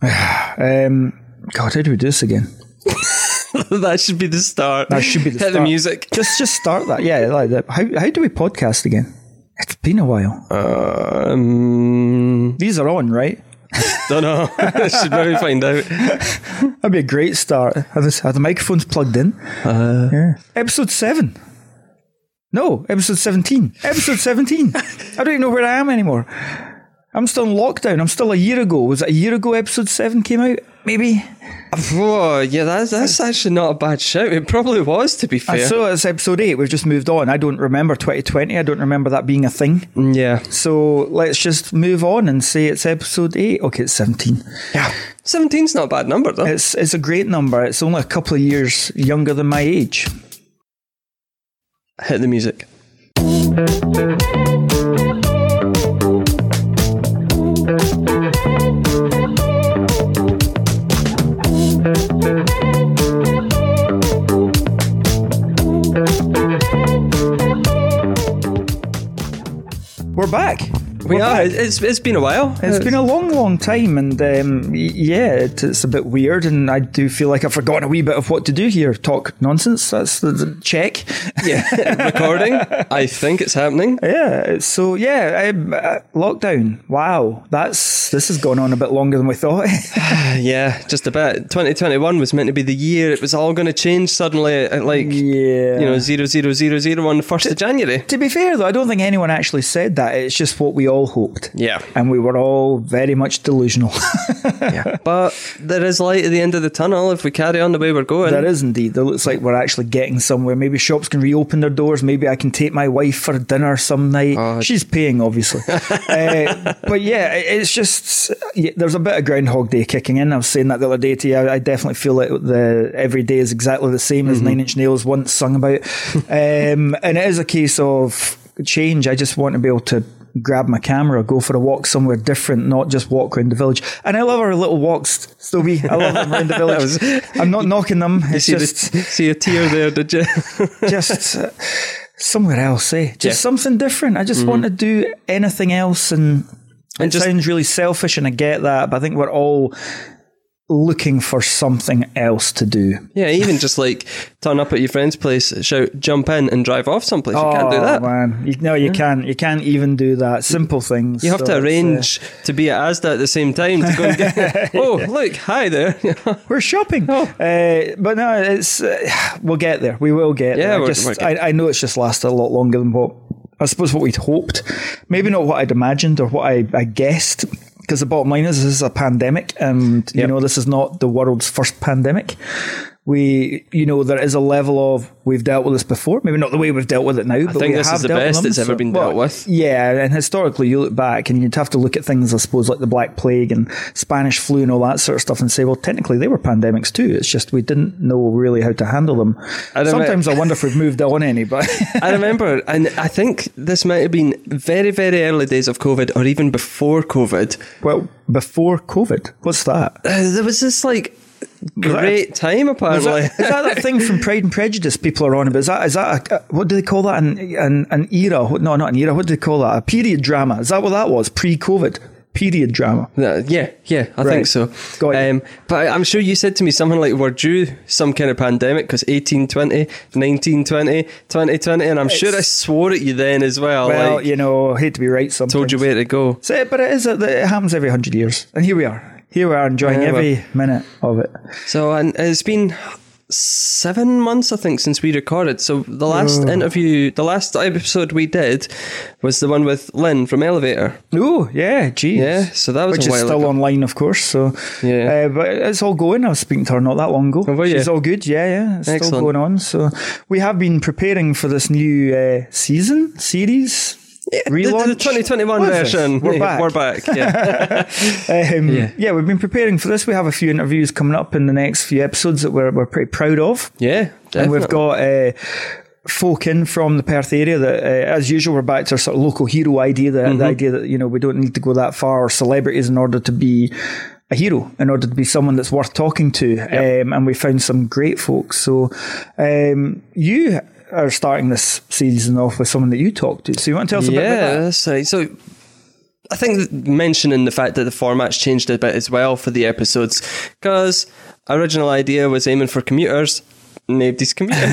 God, how do we do this again? That should be the start. That should be the start. Hit the music. Just start that. Yeah, like that. How do we podcast again? It's been a while. These are on, right? Don't know. I should maybe find out. That'd be a great start. Are the microphones plugged in? Yeah. Episode 7. No, episode 17. Episode 17. I don't even know where I am anymore. I'm still in lockdown. I'm still a year ago. Was it a year ago episode 7 came out? Maybe? Oh, yeah, that's actually not a bad shout. It probably was, to be fair. So it's episode 8. We've just moved on. I don't remember 2020. I don't remember that being a thing. Yeah. So let's just move on and say it's episode 8. Okay, it's 17. Yeah. 17's not a bad number, though. It's a great number. It's only a couple of years younger than my age. Hit the music. We're back. We're back. It's been a while. It's been a long, long time. And yeah, it's a bit weird. And I do feel like I've forgotten a wee bit of what to do here. Talk nonsense. That's the check. Yeah. Recording. I think it's happening. Yeah. So, yeah. Lockdown. Wow. This has gone on a bit longer than we thought. Yeah. Just a bit. 2021 was meant to be the year. It was all going to change suddenly at you know, 0000 on the 1st of January. To be fair, though, I don't think anyone actually said that. It's just what we all hoped. Yeah. And we were all very much delusional. Yeah. But there is light at the end of the tunnel if we carry on the way we're going. There is indeed. It looks like we're actually getting somewhere. Maybe shops can reopen their doors. Maybe I can take my wife for dinner some night. She's paying, obviously. But yeah, it's just, there's a bit of Groundhog Day kicking in. I was saying that the other day to you. I definitely feel like every day is exactly the same as Nine Inch Nails once sung about. And it is a case of change. I just want to be able to grab my camera, go for a walk somewhere different, not just walk around the village. And I love our little walks, Stobie. I love them around the village. I'm not knocking them. It's just see a tear there, did you? Just somewhere else, eh? Just something different. I just want to do anything else, and it sounds really selfish, and I get that, but I think we're all looking for something else to do. Yeah, even just like turn up at your friend's place, shout, jump in and drive off someplace. You can't do that. Oh, man. You can't. You can't even do that. Simple things. You have to arrange to be at Asda at the same time to go and get... Oh, look, hi there. We're shopping. Oh. But no, it's... we'll get there. We will get there. I know it's just lasted a lot longer than what we'd hoped. Maybe not what I'd imagined or what I guessed. Because the bottom line is, this is a pandemic, and you know, this is not the world's first pandemic. We, you know, there is a level of, we've dealt with this before, maybe not the way we've dealt with it now, but I think this is the best it's ever been dealt with. Yeah, and historically, you look back and you'd have to look at things, I suppose, like the Black Plague and Spanish flu and all that sort of stuff, and say, well, technically they were pandemics too. It's just we didn't know really how to handle them. Sometimes I wonder if we've moved on any, but I remember, and I think this might have been very, very early days of COVID, or even before COVID. Well, before COVID, what's that? There was this great time, apparently. Is that thing from Pride and Prejudice people are on about? Is that what do they call that? An era? No, not an era. What do they call that? A period drama. Is that what that was? Pre-COVID? Period drama. Yeah, I think so. Got it. But I'm sure you said to me something like, we're due some kind of pandemic because 1820, 1920, 2020, and sure I swore at you then as well. Well, you know, I hate to be right sometimes. Told you where to go. So, but it happens every 100 years, and here we are. Here we are enjoying every minute of it. So, and it's been 7 months, I think, since we recorded. So the last episode we did was the one with Lynn from Elevator. Oh, yeah, geez. Yeah, so that was a while ago. Which is still online, of course. So, yeah. But it's all going. I was speaking to her not that long ago. Oh, she's all good. Yeah. It's still going on. So we have been preparing for this new season, series. Yeah, the 2021 version. We're back. Yeah. Yeah, we've been preparing for this. We have a few interviews coming up in the next few episodes that we're pretty proud of. Yeah, definitely. And we've got folk in from the Perth area that, as usual, we're back to our sort of local hero idea, the idea that, you know, we don't need to go that far, or celebrities in order to be a hero, in order to be someone that's worth talking to. Yep. And we found some great folks. So you are starting this season off with someone that you talked to. So you want to tell us a bit about that? Yeah, that's right. So I think mentioning the fact that the format's changed a bit as well for the episodes, because original idea was aiming for commuters. Nobody's commuting.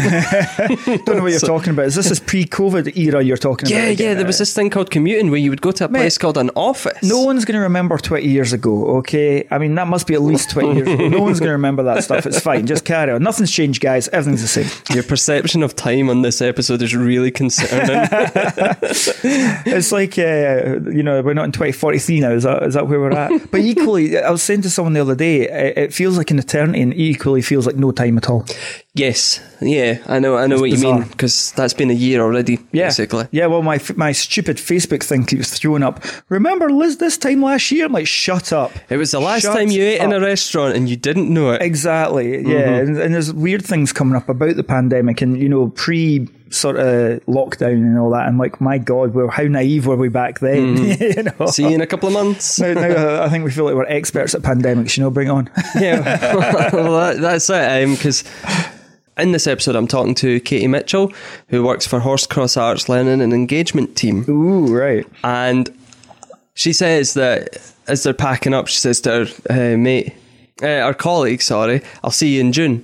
Don't know what you're talking about. Is this pre-COVID era you're talking about? Yeah, there was this thing called commuting where you would go to a place called an office. No one's going to remember 20 years ago, okay? I mean, that must be at least 20 years ago. No one's going to remember that stuff. It's fine. Just carry on. Nothing's changed, guys. Everything's the same. Your perception of time on this episode is really concerning. It's like, we're not in 2043 now. Is that where we're at? But equally, I was saying to someone the other day, it feels like an eternity and equally feels like no time at all. Yes, yeah, I know what you mean, because that's been a year already, basically. Yeah, well, my stupid Facebook thing keeps throwing up, remember Liz this time last year? I'm like, shut up. It was the last time you ate in a restaurant and you didn't know it. Exactly, yeah, mm-hmm. and there's weird things coming up about the pandemic and, sort of lockdown and all that, and like, my God, well, how naive were we back then? Mm. See you in a couple of months. now I think we feel like we're experts at pandemics, bring it on. Yeah, well, that's it, because in this episode I'm talking to Katie Mitchell, who works for Horsecross Arts Learning and Engagement Team. Ooh, right. And she says that as they're packing up, she says to her our colleague, sorry, I'll see you in June.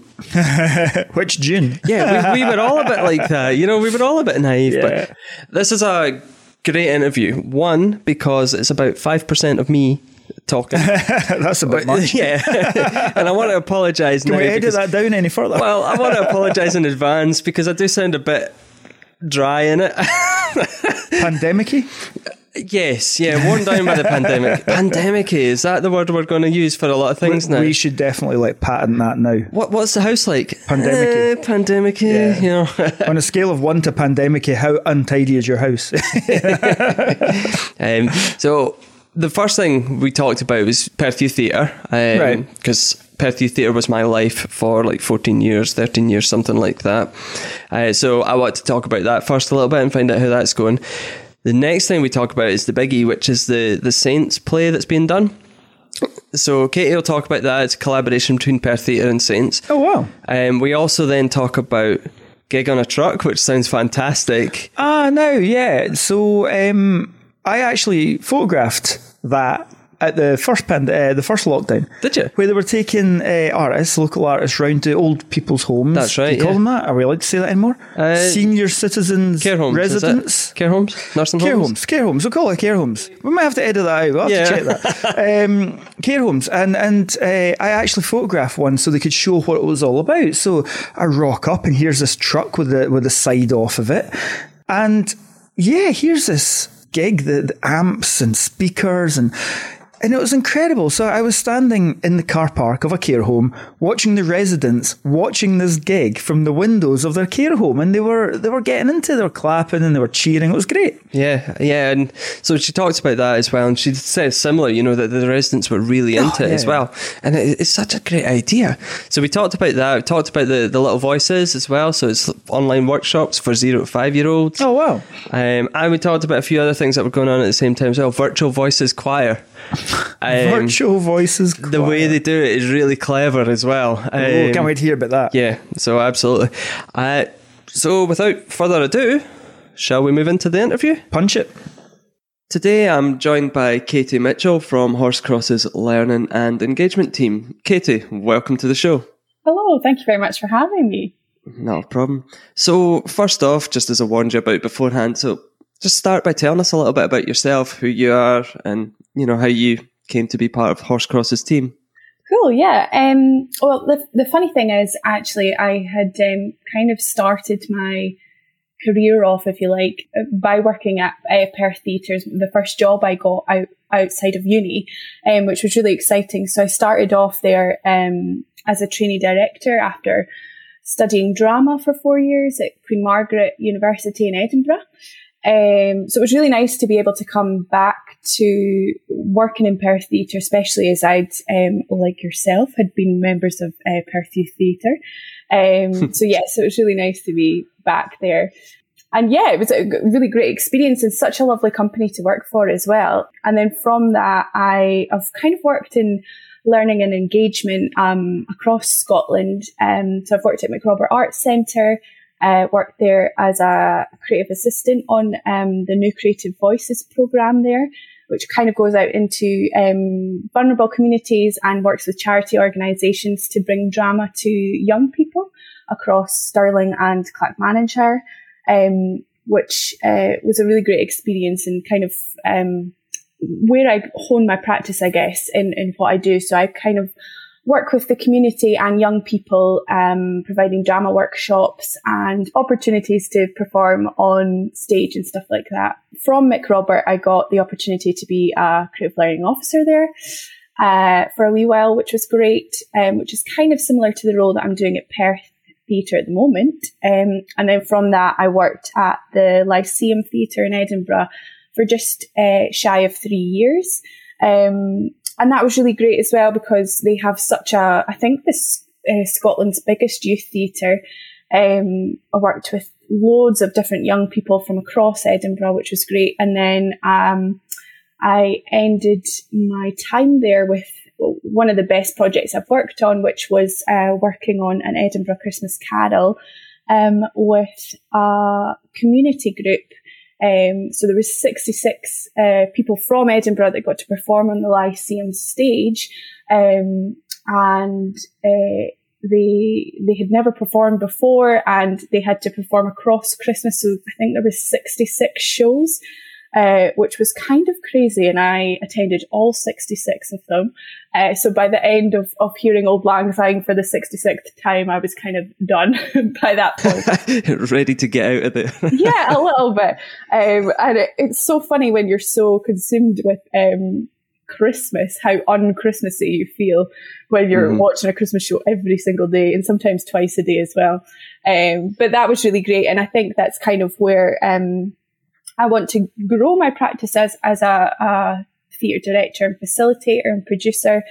Which June? Yeah, we were all a bit like that. We were all a bit naive. Yeah. But this is a great interview. One, because it's about 5% of me talking. That's a bit much. Yeah. And I want to apologise now. Can we edit that down any further? Well, I want to apologise in advance because I do sound a bit dry in it. Pandemic-y? Yes, yeah, worn down by the pandemic. Pandemic-y, is that the word we're going to use for a lot of things now? We should definitely patent that now. What's the house like? Pandemic-y. Pandemic-y, yeah. On a scale of 1 to pandemic-y, how untidy is your house? So the first thing we talked about was Perth Theatre, right? Because Perth Theatre was my life for like 14 years, 13 years, something like that. So I want to talk about that first a little bit and find out how that's going. The next thing we talk about is the biggie, which is the Saints play that's being done. So Katie will talk about that. It's a collaboration between Perth Theatre and Saints. Oh, wow. We also then talk about Gig on a Truck, which sounds fantastic. Ah, no, yeah. So I actually photographed that at the first lockdown. Did you? Where they were taking local artists, round to old people's homes. That's right. Do you call them that? Are we allowed to say that anymore? Senior citizens, care homes, residents. Care homes? Nursing homes? Care homes. We'll call it care homes. We might have to edit that out. We'll have to check that. Care homes. And I actually photographed one so they could show what it was all about. So I rock up and here's this truck with the side off of it. And yeah, here's this gig, the amps and speakers and it was incredible. So I was standing in the car park of a care home, watching the residents watching this gig from the windows of their care home, and they were getting into it, they were clapping and they were cheering. It was great. Yeah, yeah. And so she talked about that as well, and she said similar, that the residents were really into it as well. And it's such a great idea. So we talked about that. We talked about the little voices as well. So it's online workshops for 0 to 5 year olds. Oh wow. And we talked about a few other things that were going on at the same time as well. Virtual Voices Choir. Virtual Voices Choir. The way they do it is really clever as well. Can't wait to hear about that. Yeah, so absolutely. So without further ado, shall we move into the interview? Punch it. Today I'm joined by Katie Mitchell from Horsecross's Learning and Engagement Team. Katie, welcome to the show. Hello, thank you very much for having me. No problem. So first off, just as I warned you about beforehand, so just start by telling us a little bit about yourself, who you are, and how you came to be part of Horsecross's team. Cool, yeah. Well, the funny thing is, actually, I had kind of started my career off, if you like, by working at Perth Theatres, the first job I got outside of uni, which was really exciting. So I started off there as a trainee director after studying drama for 4 years at Queen Margaret University in Edinburgh. So it was really nice to be able to come back to working in Perth Theatre, especially as I'd, like yourself, had been members of Perth Youth Theatre. So it was really nice to be back there. And yeah, it was a really great experience and such a lovely company to work for as well. And then from that, I've kind of worked in learning and engagement across Scotland. So I've worked at McRobert Arts Centre. Worked there as a creative assistant on the new Creative Voices programme there, which kind of goes out into vulnerable communities and works with charity organisations to bring drama to young people across Stirling and Clackmannanshire, which was a really great experience and kind of where I hone my practice, I guess, in what I do. So I kind of work with the community and young people, providing drama workshops and opportunities to perform on stage and stuff like that. From McRobert, I got the opportunity to be a creative learning officer there for a wee while, which was great, which is kind of similar to the role that I'm doing at Perth Theatre at the moment. And then from that, I worked at the Lyceum Theatre in Edinburgh for just shy of 3 years. And that was really great as well because they have such a, I think this Scotland's biggest youth theatre. I worked with loads of different young people from across Edinburgh, which was great. And then I ended my time there with one of the best projects I've worked on, which was working on an Edinburgh Christmas Carol with a community group. So there was 66 people from Edinburgh that got to perform on the Lyceum stage, and they had never performed before, and they had to perform across Christmas. So I think there was 66 shows, which was kind of crazy, and I attended all 66 of them. So by the end of hearing Auld Lang Syne for the 66th time, I was kind of done by that point. Ready to get out of it. Yeah, a little bit. And it's so funny when you're so consumed with Christmas, how un-Christmassy you feel when you're watching a Christmas show every single day and sometimes twice a day as well. But that was really great. And I think that's kind of where I want to grow my practice as a theatre director and facilitator and producer.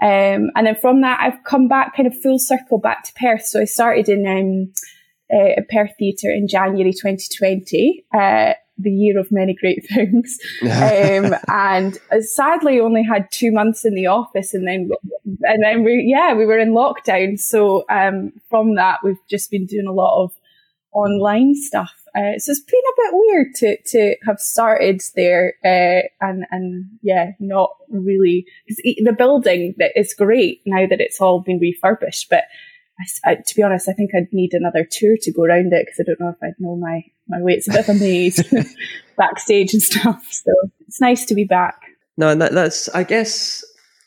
And then from that, I've come back kind of full circle back to Perth. So I started in Perth Theatre in January 2020, the year of many great things. And I sadly only had 2 months in the office and then we were in lockdown. So from that, we've just been doing a lot of online stuff. So it's been a bit weird to have started there and not really, because the building that is great now that it's all been refurbished, but I, to be honest, I think I'd need another tour to go around it because I don't know if I'd know my way. It's a bit of a maze backstage and stuff, so it's nice to be back. No, and that's, I guess,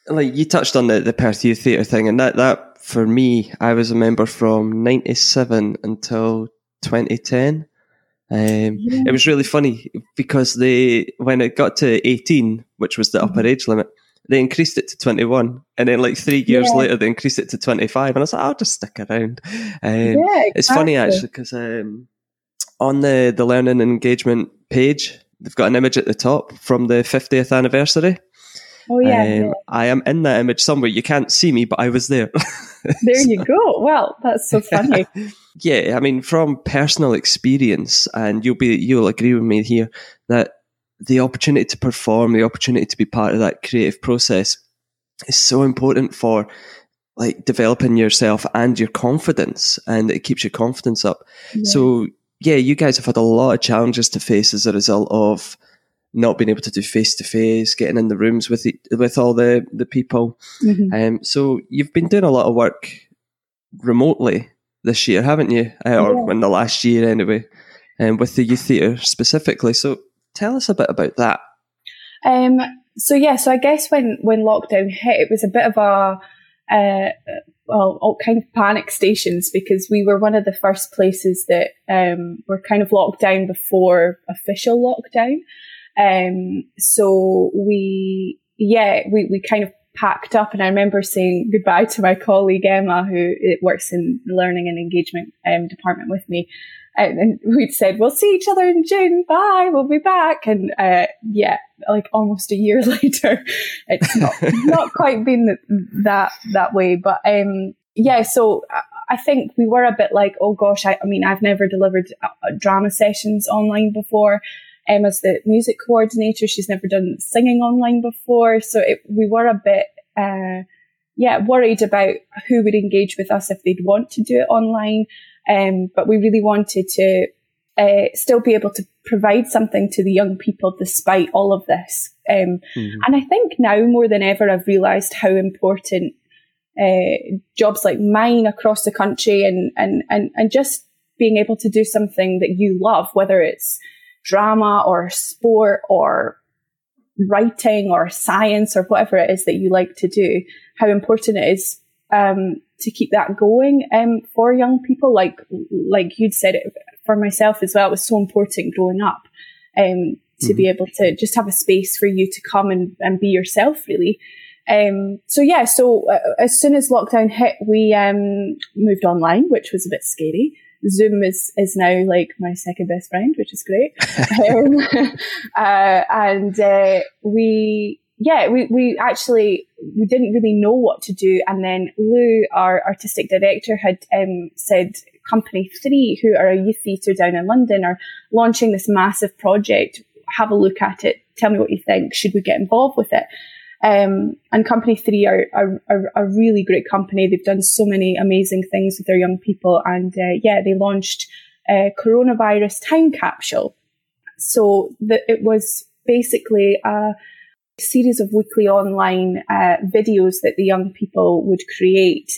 like you touched on the Perth Youth Theatre thing, and that for me, I was a member from 97 until 2010. It was really funny because when it got to 18, which was the upper age limit, they increased it to 21, and then like 3 years later they increased it to 25, and I was like, I'll just stick around. Exactly. It's funny actually because on the learning and engagement page they've got an image at the top from the 50th anniversary. Oh yeah, yeah. I am in that image somewhere. You can't see me, but I was there. There you go. Well, that's so funny. Yeah, I mean, from personal experience, and you'll agree with me here, that the opportunity to perform, the opportunity to be part of that creative process is so important for like developing yourself and your confidence, and it keeps your confidence up. Yeah. So yeah, you guys have had a lot of challenges to face as a result of not being able to do face-to-face, getting in the rooms with all the people. Mm-hmm. So you've been doing a lot of work remotely this year, haven't you? Or in the last year anyway, with the youth theatre specifically. So tell us a bit about that. So I guess when lockdown hit, it was a bit of all kind of panic stations because we were one of the first places that were kind of locked down before official lockdown. So we kind of packed up, and I remember saying goodbye to my colleague Emma, who works in the learning and engagement department with me, and we'd said we'll see each other in June, bye, we'll be back, and like almost a year later it's not quite been that way, but so I think we were a bit like, oh gosh, I mean I've never delivered drama sessions online before. Emma's the music coordinator. She's never done singing online before. So we were a bit worried about who would engage with us if they'd want to do it online. But we really wanted to still be able to provide something to the young people despite all of this, And I think now more than ever, I've realised how important jobs like mine across the country and just being able to do something that you love, whether it's drama or sport or writing or science or whatever it is that you like to do, how important it is to keep that going for young people. Like you'd said, it for myself as well, it was so important growing up to be able to just have a space for you to come and be yourself, really. So as soon as lockdown hit, we moved online, which was a bit scary. Zoom is now like my second best friend, which is great. We didn't really know what to do. And then Lou, our artistic director, had said Company Three, who are a youth theatre down in London, are launching this massive project. Have a look at it. Tell me what you think. Should we get involved with it? And Company Three are a really great company. They've done so many amazing things with their young people. And they launched a coronavirus time capsule. So it was basically a series of weekly online videos that the young people would create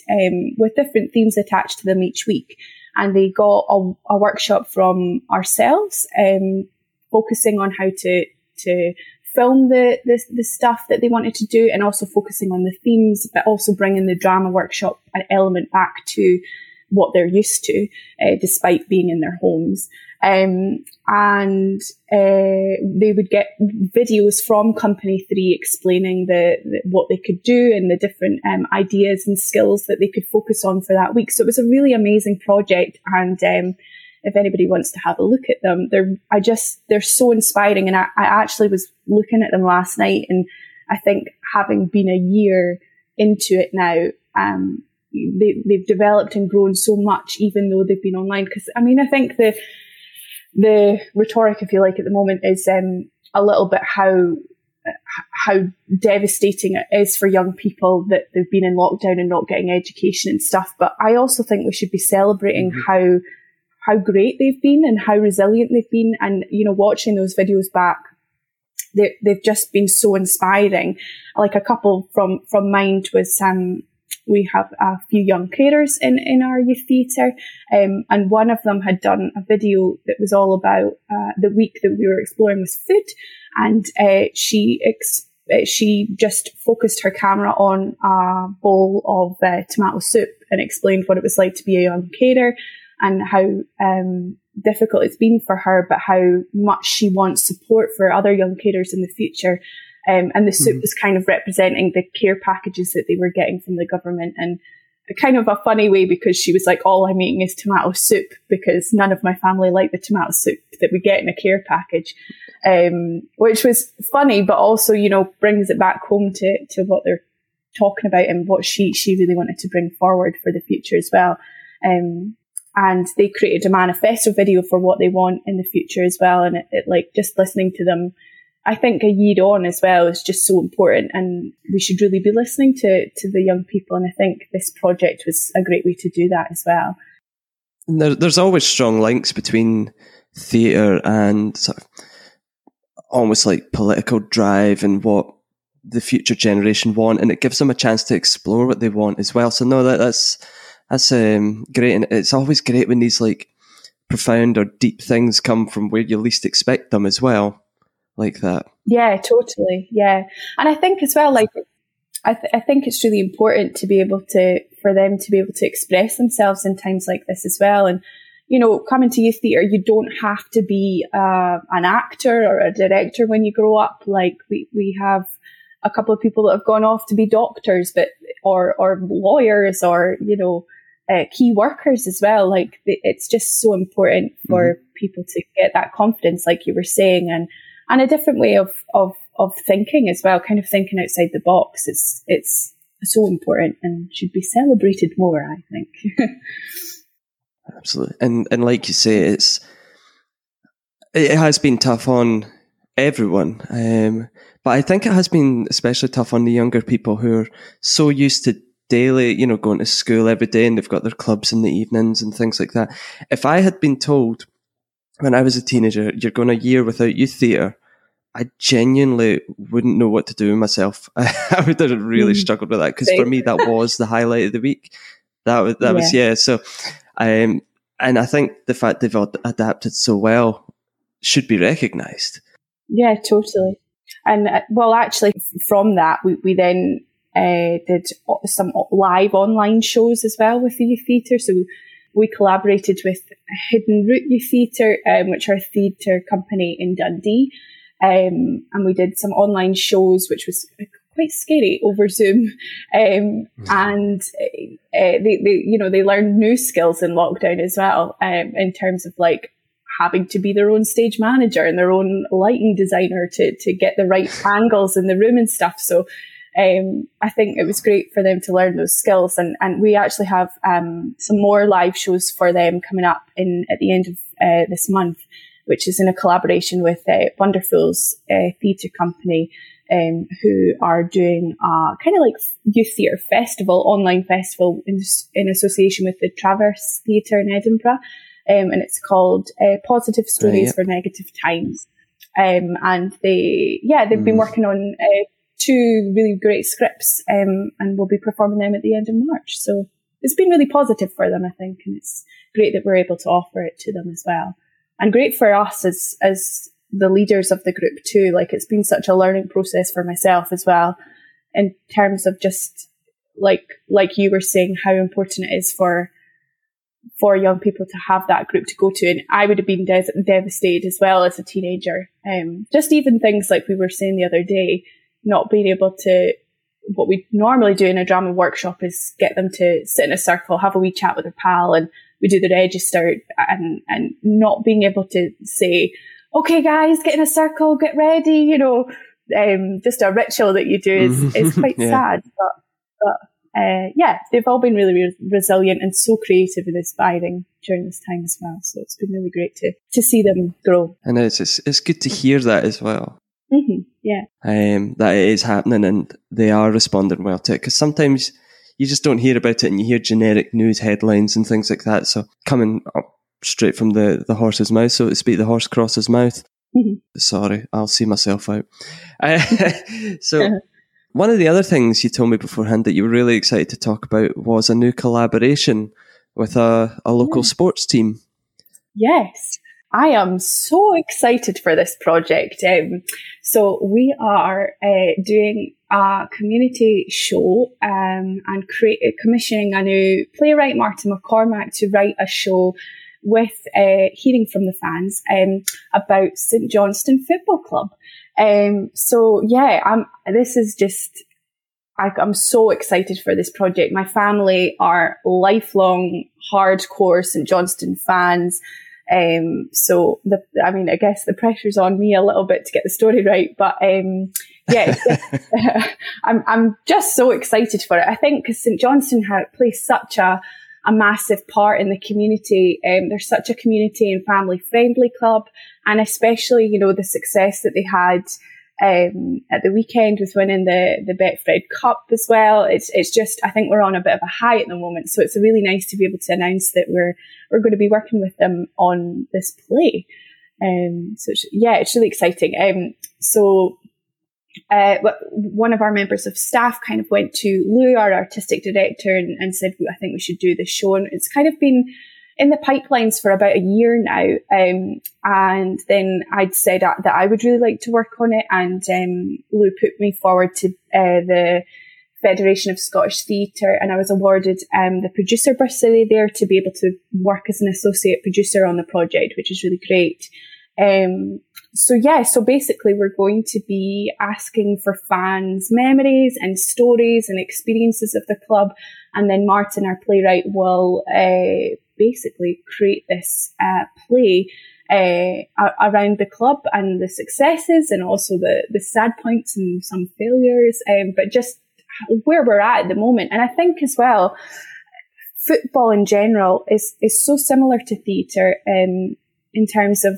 with different themes attached to them each week. And they got a workshop from ourselves focusing on how to film the stuff that they wanted to do, and also focusing on the themes, but also bringing the drama workshop an element back to what they're used to, despite being in their homes. They would get videos from Company Three explaining the what they could do and the different ideas and skills that they could focus on for that week. So it was a really amazing project, and if anybody wants to have a look at them, they're so inspiring. And I actually was looking at them last night, and I think having been a year into it now, they've developed and grown so much, even though they've been online. Because I mean, I think the rhetoric, if you like, at the moment is a little bit how devastating it is for young people that they've been in lockdown and not getting education and stuff. But I also think we should be celebrating how great they've been and how resilient they've been. And, you know, watching those videos back, they've just been so inspiring. Like a couple from Mind was, we have a few young carers in our youth theatre. And one of them had done a video that was all about the week that we were exploring with food. And she just focused her camera on a bowl of tomato soup and explained what it was like to be a young carer, and how difficult it's been for her, but how much she wants support for other young carers in the future. And the soup was kind of representing the care packages that they were getting from the government, and kind of a funny way, because she was like, all I'm eating is tomato soup because none of my family like the tomato soup that we get in a care package, which was funny, but also, you know, brings it back home to what they're talking about and what she really wanted to bring forward for the future as well. And they created a manifesto video for what they want in the future as well. And it like, just listening to them, I think a year on as well, is just so important. And we should really be listening to the young people. And I think this project was a great way to do that as well. And there's always strong links between theatre and sort of almost like political drive and what the future generation want. And it gives them a chance to explore what they want as well. So no, that's great. And it's always great when these like profound or deep things come from where you least expect them as well, like that. Yeah, totally. Yeah. And I think as well, like, I think it's really important to be able to, for them to be able to express themselves in times like this as well. And, you know, coming to youth theatre, you don't have to be an actor or a director when you grow up. Like we have a couple of people that have gone off to be doctors, but or lawyers, or you know, key workers as well. Like it's just so important for people to get that confidence, like you were saying, and a different way of thinking as well, kind of thinking outside the box. It's so important and should be celebrated more, I think. Absolutely, and like you say, it has been tough on everyone. But I think it has been especially tough on the younger people who are so used to daily, you know, going to school every day, and they've got their clubs in the evenings and things like that. If I had been told when I was a teenager, you're going a year without youth theatre, I genuinely wouldn't know what to do myself. I would have really struggled with that, because for me that was the highlight of the week. That was. So, and I think the fact they've adapted so well should be recognised. Yeah, totally. And well, actually, from that we then did some live online shows as well with the youth theatre. So we collaborated with Hidden Root Youth Theatre, which are a theatre company in Dundee. And we did some online shows, which was quite scary, over Zoom. And they learned new skills in lockdown as well, in terms of like having to be their own stage manager and their own lighting designer to get the right angles in the room and stuff. So I think it was great for them to learn those skills. And we actually have some more live shows for them coming up at the end of this month, which is in a collaboration with Wonderful's theatre company, who are doing a kind of like youth theatre festival, online festival, in association with the Traverse Theatre in Edinburgh. And it's called Positive Stories for Negative Times. And they've been working on two really great scripts, and we'll be performing them at the end of March. So it's been really positive for them, I think. And it's great that we're able to offer it to them as well. And great for us as the leaders of the group too. Like, it's been such a learning process for myself as well, in terms of just like you were saying, how important it is for young people to have that group to go to. And I would have been devastated as well as a teenager. Just even things like we were saying the other day, not being able to, what we normally do in a drama workshop is get them to sit in a circle, have a wee chat with their pal, and we do the register, and not being able to say, okay guys, get in a circle, get ready, just a ritual that you do is quite sad. But they've all been really, really resilient and so creative and inspiring during this time as well. So it's been really great to see them grow. And it's good to hear that as well. Mm-hmm. Yeah. That it is happening and they are responding well to it, because sometimes you just don't hear about it, and you hear generic news headlines and things like that. So coming up straight from the horse's mouth, so to speak, the Horsecross's mouth. Mm-hmm. Sorry, I'll see myself out. So one of the other things you told me beforehand that you were really excited to talk about was a new collaboration with a local sports team. Yes. I am so excited for this project. So we are doing a community show and commissioning a new playwright, Martin McCormack, to write a show with hearing from the fans about St Johnstone Football Club. I'm so excited for this project. My family are lifelong hardcore St Johnstone fans. I guess the pressure's on me a little bit to get the story right, but I'm just so excited for it. I think because St Johnstone plays such a massive part in the community. They're such a community and family friendly club, and especially the success that they had at the weekend with winning the Betfred Cup as well. It's just, I think we're on a bit of a high at the moment, so it's really nice to be able to announce that we're going to be working with them on this play. It's really exciting. One of our members of staff kind of went to Lou, our artistic director, and said, I think we should do this show. And it's kind of been in the pipelines for about a year now. And then I'd said that I would really like to work on it. And Lou put me forward to the Federation of Scottish Theatre, and I was awarded the producer bursary there to be able to work as an associate producer on the project, which is really great. So basically we're going to be asking for fans' memories and stories and experiences of the club, and then Martin, our playwright, will basically create this play around the club and the successes and also the sad points and some failures, but just where we're at the moment. And I think as well, football in general is so similar to theatre in terms of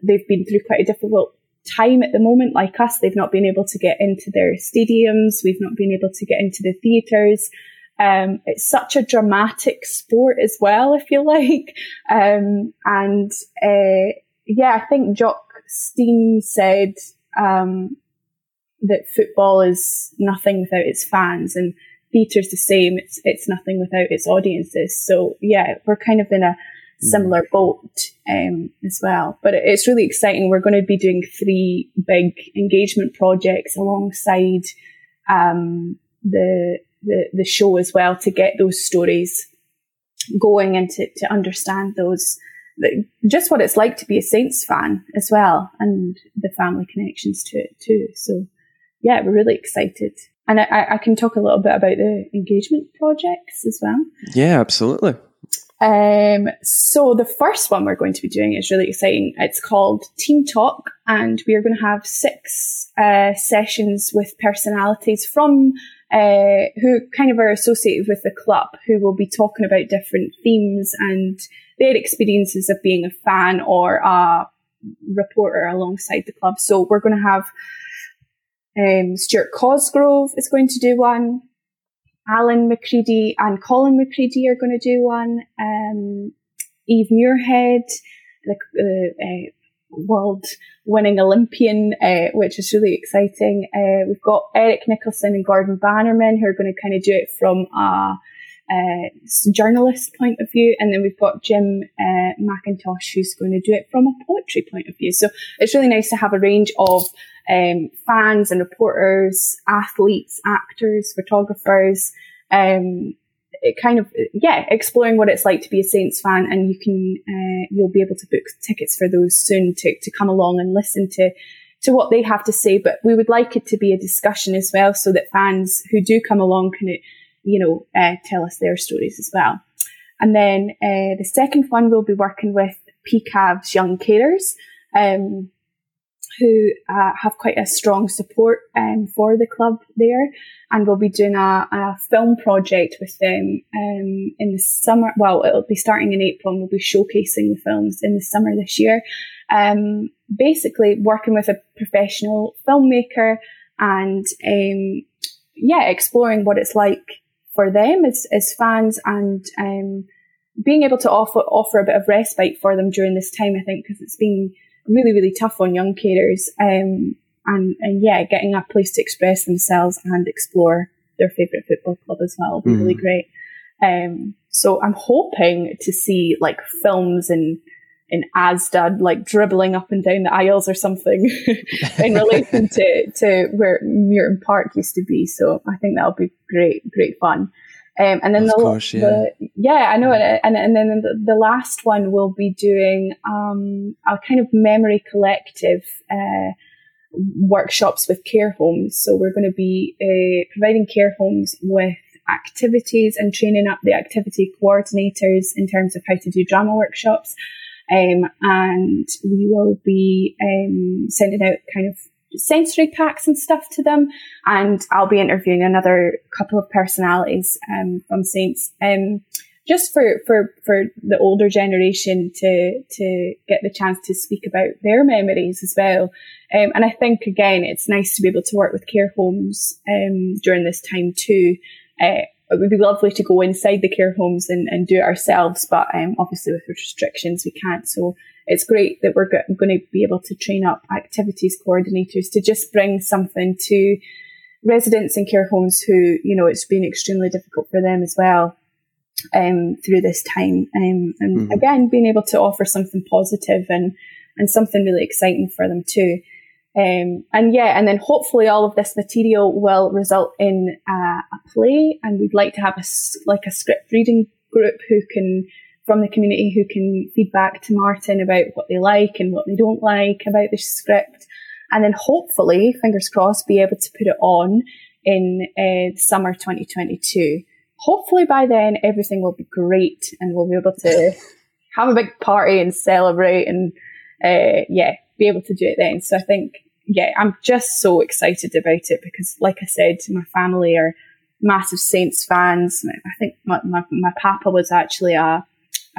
they've been through quite a difficult time at the moment. Like us, they've not been able to get into their stadiums, we've not been able to get into the theatres. It's such a dramatic sport as well, if you like. I think Jock Steen said that football is nothing without its fans, and theatre's the same. It's nothing without its audiences. So yeah, we're kind of in a similar boat as well. But it's really exciting. We're going to be doing 3 big engagement projects alongside the show as well, to get those stories going and to understand those, just what it's like to be a Saints fan as well, and the family connections to it too. So yeah, we're really excited. And I can talk a little bit about the engagement projects as well. Yeah, absolutely. So the first one we're going to be doing is really exciting. It's called Team Talk, and we are going to have 6 sessions with personalities from who kind of are associated with the club, who will be talking about different themes and their experiences of being a fan or a reporter alongside the club. So we're going to have Stuart Cosgrove is going to do one. Alan McCready and Colin McCready are going to do one. Eve Muirhead, the world-winning Olympian, which is really exciting. We've got Eric Nicholson and Gordon Bannerman, who are going to kind of do it from a journalist point of view. And then we've got Jim McIntosh, who's going to do it from a poetry point of view. So it's really nice to have a range of fans and reporters, athletes, actors, photographers, exploring what it's like to be a Saints fan. And you can, you'll be able to book tickets for those soon to come along and listen to what they have to say. But we would like it to be a discussion as well, so that fans who do come along can, tell us their stories as well. And then the second one, we'll be working with PCAV's young carers, who have quite a strong support for the club there, and we'll be doing a film project with them in the summer. Well, it'll be starting in April, and we'll be showcasing the films in the summer this year. Basically working with a professional filmmaker and exploring what it's like for them as fans, and being able to offer a bit of respite for them during this time, I think, because it's been really, really tough on young carers, and getting a place to express themselves and explore their favourite football club as well would be really great. So I'm hoping to see like films in Asda, like dribbling up and down the aisles or something in relation to where Muirton Park used to be. So I think that'll be great fun. And then the last one we'll be doing a kind of memory collective workshops with care homes. So we're going to be providing care homes with activities and training up the activity coordinators in terms of how to do drama workshops. And we will be sending out kind of sensory packs and stuff to them, and I'll be interviewing another couple of personalities from Saints, just for the older generation to get the chance to speak about their memories as well. And I think again it's nice to be able to work with care homes during this time too. It would be lovely to go inside the care homes and do it ourselves, but obviously with restrictions we can't. So it's great that we're going to be able to train up activities coordinators to just bring something to residents in care homes who, it's been extremely difficult for them as well through this time. And again, being able to offer something positive and something really exciting for them too. And then hopefully all of this material will result in a play, and we'd like to have a script reading group from the community who can feed back to Martin about what they like and what they don't like about the script, and then hopefully, fingers crossed, be able to put it on in summer 2022. Hopefully by then everything will be great and we'll be able to have a big party and celebrate and be able to do it then. So I think, I'm just so excited about it because, like I said, my family are massive Saints fans. I think my papa was actually a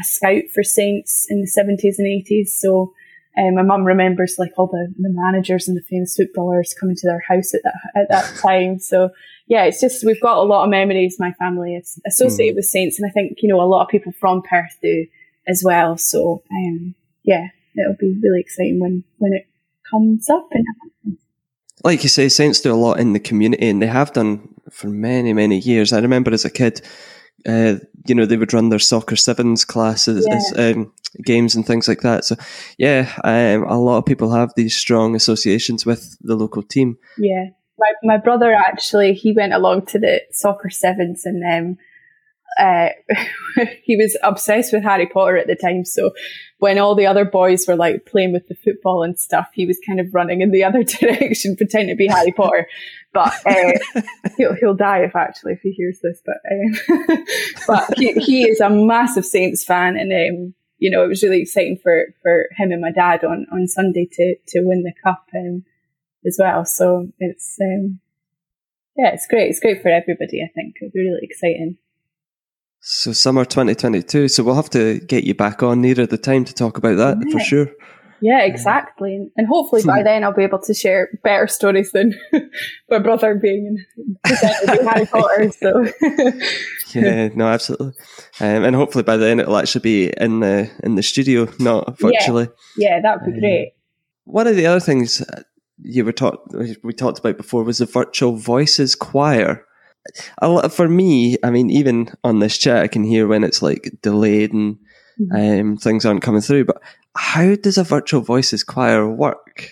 scout for Saints in the 70s and 80s. So my mum remembers like all the managers and the famous footballers coming to their house at that time. So it's just, we've got a lot of memories, my family is associated with Saints, and I think, a lot of people from Perth do as well. So it'll be really exciting when it comes up and happens. like you say, Saints do a lot in the community, and they have done for many, many years. I remember as a kid, you know, they would run their soccer sevens classes, games and things like that. So, yeah, a lot of people have these strong associations with the local team. Yeah. My brother, actually, he went along to the soccer sevens, and he was obsessed with Harry Potter at the time. So when all the other boys were like playing with the football and stuff, he was kind of running in the other direction, pretending to be Harry Potter. But he'll die if he hears this. But but he is a massive Saints fan, and you know, it was really exciting for him and my dad on Sunday to win the cup as well. So it's it's great. It's great for everybody. I think it'll be really exciting. So summer 2022, so we'll have to get you back on nearer the time to talk about that, for sure. Yeah, exactly. And hopefully by then I'll be able to share better stories than my brother being presented Harry Potter. So yeah, no, absolutely. And hopefully by then it'll actually be in the studio, not virtually. Yeah, that would be great. One of the other things we talked about before was the Virtual Voices Choir. For me, I mean, even on this chat, I can hear when it's like delayed and things aren't coming through. But how does a Virtual Voices Choir work,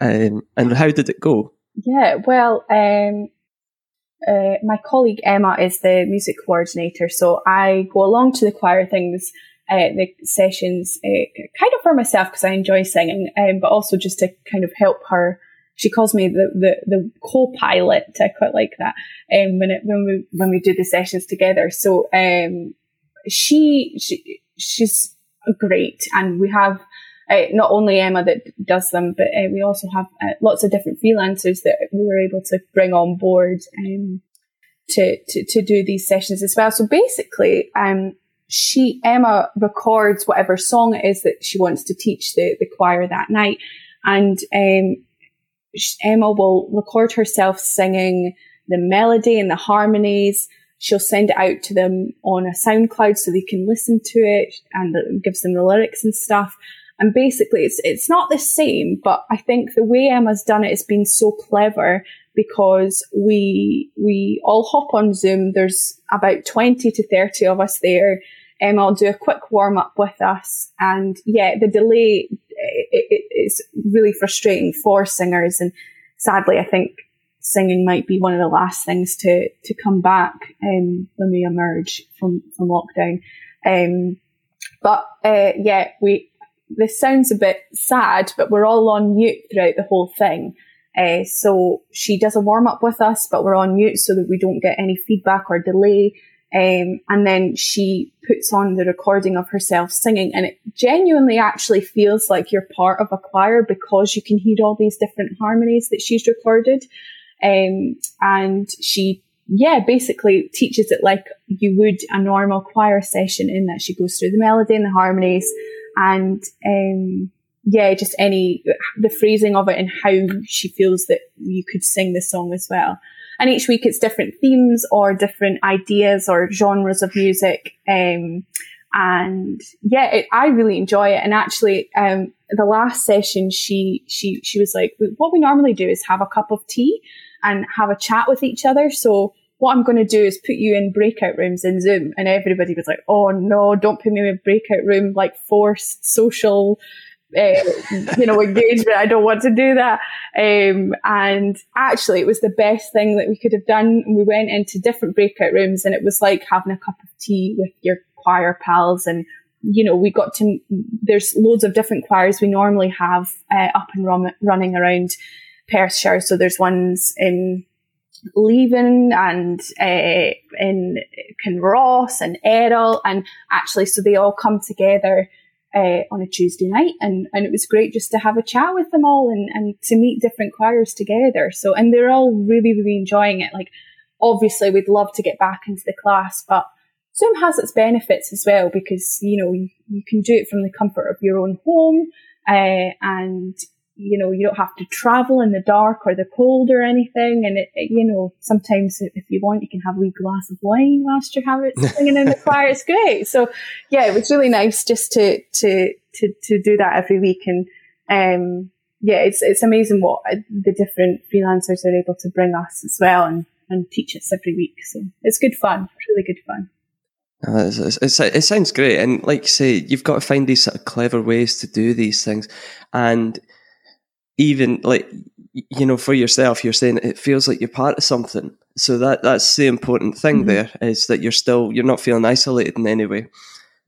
and how did it go? Yeah, well, my colleague Emma is the music coordinator, so I go along to the choir things, the sessions, kind of for myself because I enjoy singing, but also just to kind of help her. She calls me the co-pilot. I quite like that. When we do the sessions together, so she's great, and we have not only Emma that does them, but we also have lots of different freelancers that we were able to bring on board to do these sessions as well. So basically, Emma records whatever song it is that she wants to teach the choir that night, and Emma will record herself singing the melody and the harmonies. She'll send it out to them on a SoundCloud so they can listen to it, and it gives them the lyrics and stuff. And basically, it's not the same, but I think the way Emma's done it has been so clever because we all hop on Zoom. There's about 20 to 30 of us there. Emma will do a quick warm-up with us. And, yeah, the delay... It's really frustrating for singers, and sadly I think singing might be one of the last things to come back when we emerge from lockdown. This sounds a bit sad, but we're all on mute throughout the whole thing. So she does a warm-up with us, but we're on mute so that we don't get any feedback or delay. And then she puts on the recording of herself singing, and it genuinely actually feels like you're part of a choir because you can hear all these different harmonies that she's recorded. And she, basically teaches it like you would a normal choir session, in that she goes through the melody and the harmonies and, just the phrasing of it and how she feels that you could sing the song as well. And each week it's different themes or different ideas or genres of music. I really enjoy it. And actually, the last session, she was like, what we normally do is have a cup of tea and have a chat with each other. So what I'm going to do is put you in breakout rooms in Zoom. And everybody was like, oh no, don't put me in a breakout room, like forced social engagement. I don't want to do that. And actually it was the best thing that we could have done. We went into different breakout rooms, and it was like having a cup of tea with your choir pals. And you know, we got to, there's loads of different choirs we normally have up and running around Perthshire. So there's ones in Leven and in Kinross and Errol, and actually so they all come together on a Tuesday night, and it was great just to have a chat with them all and to meet different choirs together. So, and they're all really, really enjoying it. Like, obviously we'd love to get back into the class, but Zoom has its benefits as well, because, you know, you can do it from the comfort of your own home, and, you know, you don't have to travel in the dark or the cold or anything. And, you know, sometimes if you want, you can have a wee glass of wine whilst you have it singing in the choir. It's great. So, yeah, it was really nice just to do that every week. And, yeah, it's amazing what the different freelancers are able to bring us as well, and teach us every week. So it's good fun, really good fun. It sounds great. And like you say, you've got to find these sort of clever ways to do these things. And even like, you know, for yourself, you're saying it feels like you're part of something. So that's the important thing mm-hmm. there, is that you're not feeling isolated in any way.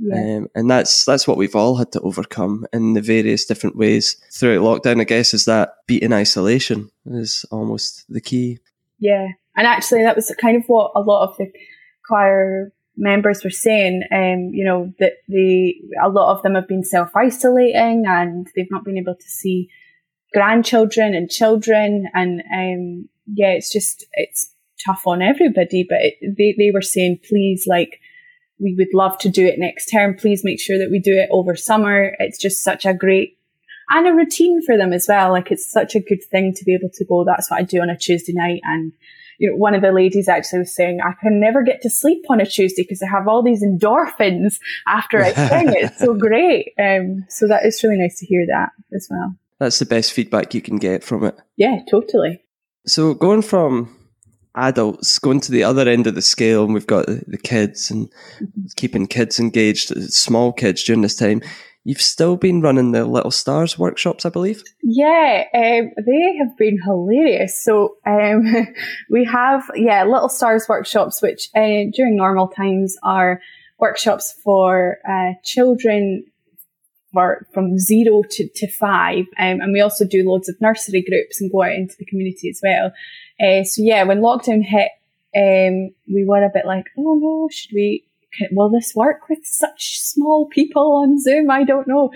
Yeah. And that's what we've all had to overcome in the various different ways throughout lockdown, I guess, is that beating isolation is almost the key. Yeah. And actually that was kind of what a lot of the choir members were saying, you know, that a lot of them have been self-isolating and they've not been able to see grandchildren and children, and yeah, it's tough on everybody, but they were saying, please, like, we would love to do it next term, please make sure that we do it over summer. It's just such a great, and a routine for them as well, like it's such a good thing to be able to go, that's what I do on a Tuesday night. And you know, one of the ladies actually was saying, I can never get to sleep on a Tuesday because I have all these endorphins after I sing. It's so great. So that is really nice to hear that as well. That's the best feedback you can get from it. Yeah, totally. So going from adults, going to the other end of the scale, and we've got the kids and mm-hmm. keeping kids engaged, small kids during this time. You've still been running the Little Stars workshops, I believe? Yeah, they have been hilarious. So we have, Little Stars workshops, which during normal times are workshops for children from 0 to 5. And we also do loads of nursery groups and go out into the community as well. When lockdown hit, we were a bit like, oh no, should we... will this work with such small people on Zoom? I don't know.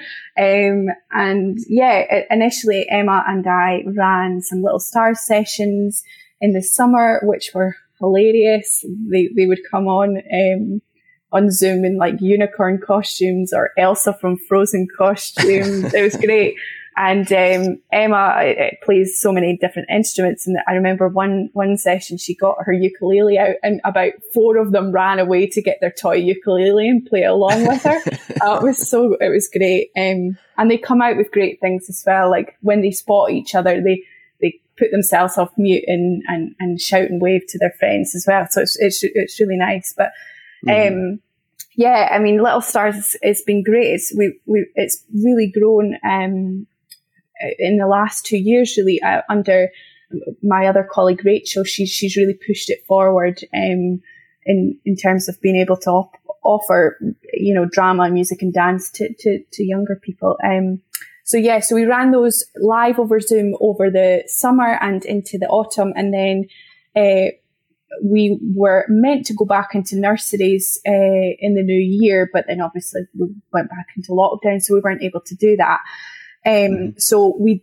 Initially Emma and I ran some Little Stars sessions in the summer, which were hilarious. They would come on Zoom in like unicorn costumes or Elsa from Frozen costumes. It was great. And Emma plays so many different instruments, and I remember one session she got her ukulele out, and about 4 of them ran away to get their toy ukulele and play along with her. It was great. And they come out with great things as well. Like when they spot each other, they put themselves off mute and shout and wave to their friends as well. So it's really nice. But Little Stars has been great. It's really grown. In the last 2 years, really, under my other colleague Rachel, she's really pushed it forward in terms of being able to offer, you know, drama and music and dance to younger people. So we ran those live over Zoom over the summer and into the autumn, and then we were meant to go back into nurseries in the new year, but then obviously we went back into lockdown, so we weren't able to do that. So we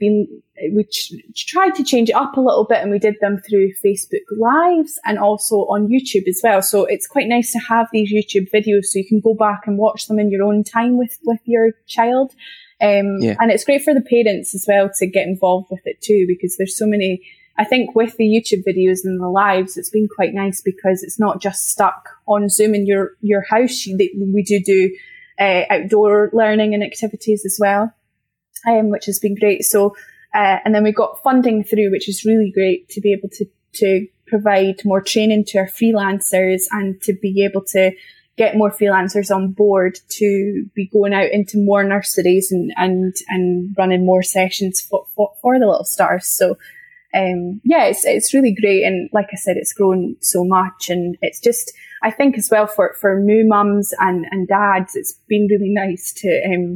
tried to change it up a little bit, and we did them through Facebook Lives and also on YouTube as well. So it's quite nice to have these YouTube videos so you can go back and watch them in your own time with your child. And it's great for the parents as well to get involved with it too, because there's so many, I think with the YouTube videos and the lives, it's been quite nice because it's not just stuck on Zoom in your house. We do outdoor learning and activities as well. Which has been great. So, and then we got funding through, which is really great to be able to provide more training to our freelancers and to be able to get more freelancers on board to be going out into more nurseries and running more sessions for the Little Stars. So, it's really great. And like I said, it's grown so much, and it's just, I think as well for new mums and dads, it's been really nice to,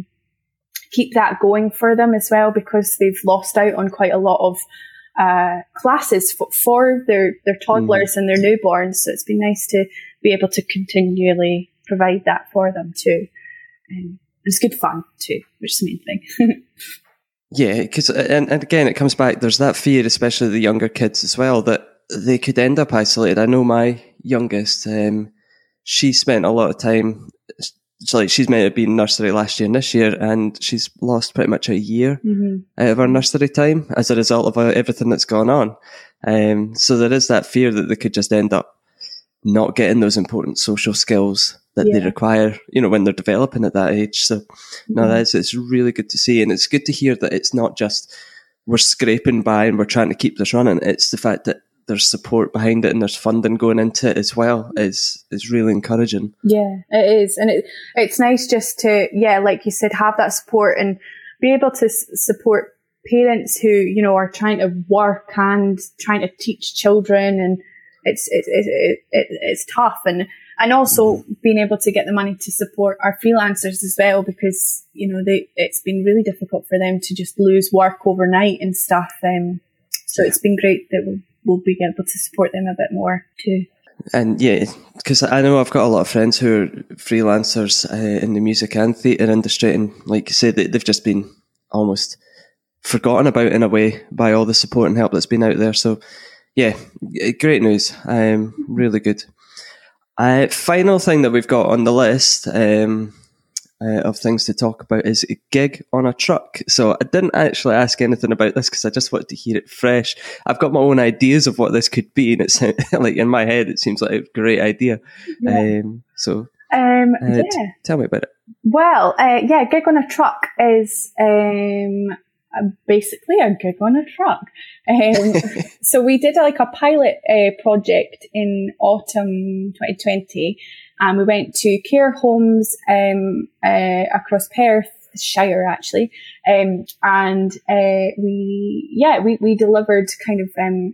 keep that going for them as well, because they've lost out on quite a lot of classes for their toddlers and their newborns. So it's been nice to be able to continually provide that for them too. It's good fun too, which is the main thing. Yeah, because and again, it comes back, there's that fear, especially the younger kids as well, that they could end up isolated. I know my youngest, she spent a lot of time... So like she's meant to have been nursery last year and this year, and she's lost pretty much a year out of her nursery time as a result of everything that's gone on. So there is that fear that they could just end up not getting those important social skills that they require, you know, when they're developing at that age. So it's really good to see, and it's good to hear that it's not just we're scraping by and we're trying to keep this running. It's the fact that there's support behind it and there's funding going into it as well is really encouraging. Yeah, it is. And it's nice just to, yeah, like you said, have that support and be able to support parents who, you know, are trying to work and trying to teach children, and it's tough, and also being able to get the money to support our freelancers as well, because, you know, it's been really difficult for them to just lose work overnight and stuff. So it's been great that we'll be able to support them a bit more too. And yeah, because I know I've got a lot of friends who are freelancers in the music and theatre industry, and like you say, they've just been almost forgotten about in a way by all the support and help that's been out there. So yeah, great news. Really good. Final thing that we've got on the list of things to talk about is a gig on a truck. So I didn't actually ask anything about this because I just wanted to hear it fresh. I've got my own ideas of what this could be, and it's like in my head it seems like a great idea. Yeah. Tell me about it. Well, gig on a truck is basically a gig on a truck. So we did like a pilot project in autumn 2020, and we went to care homes across Perth Shire actually, and we delivered kind of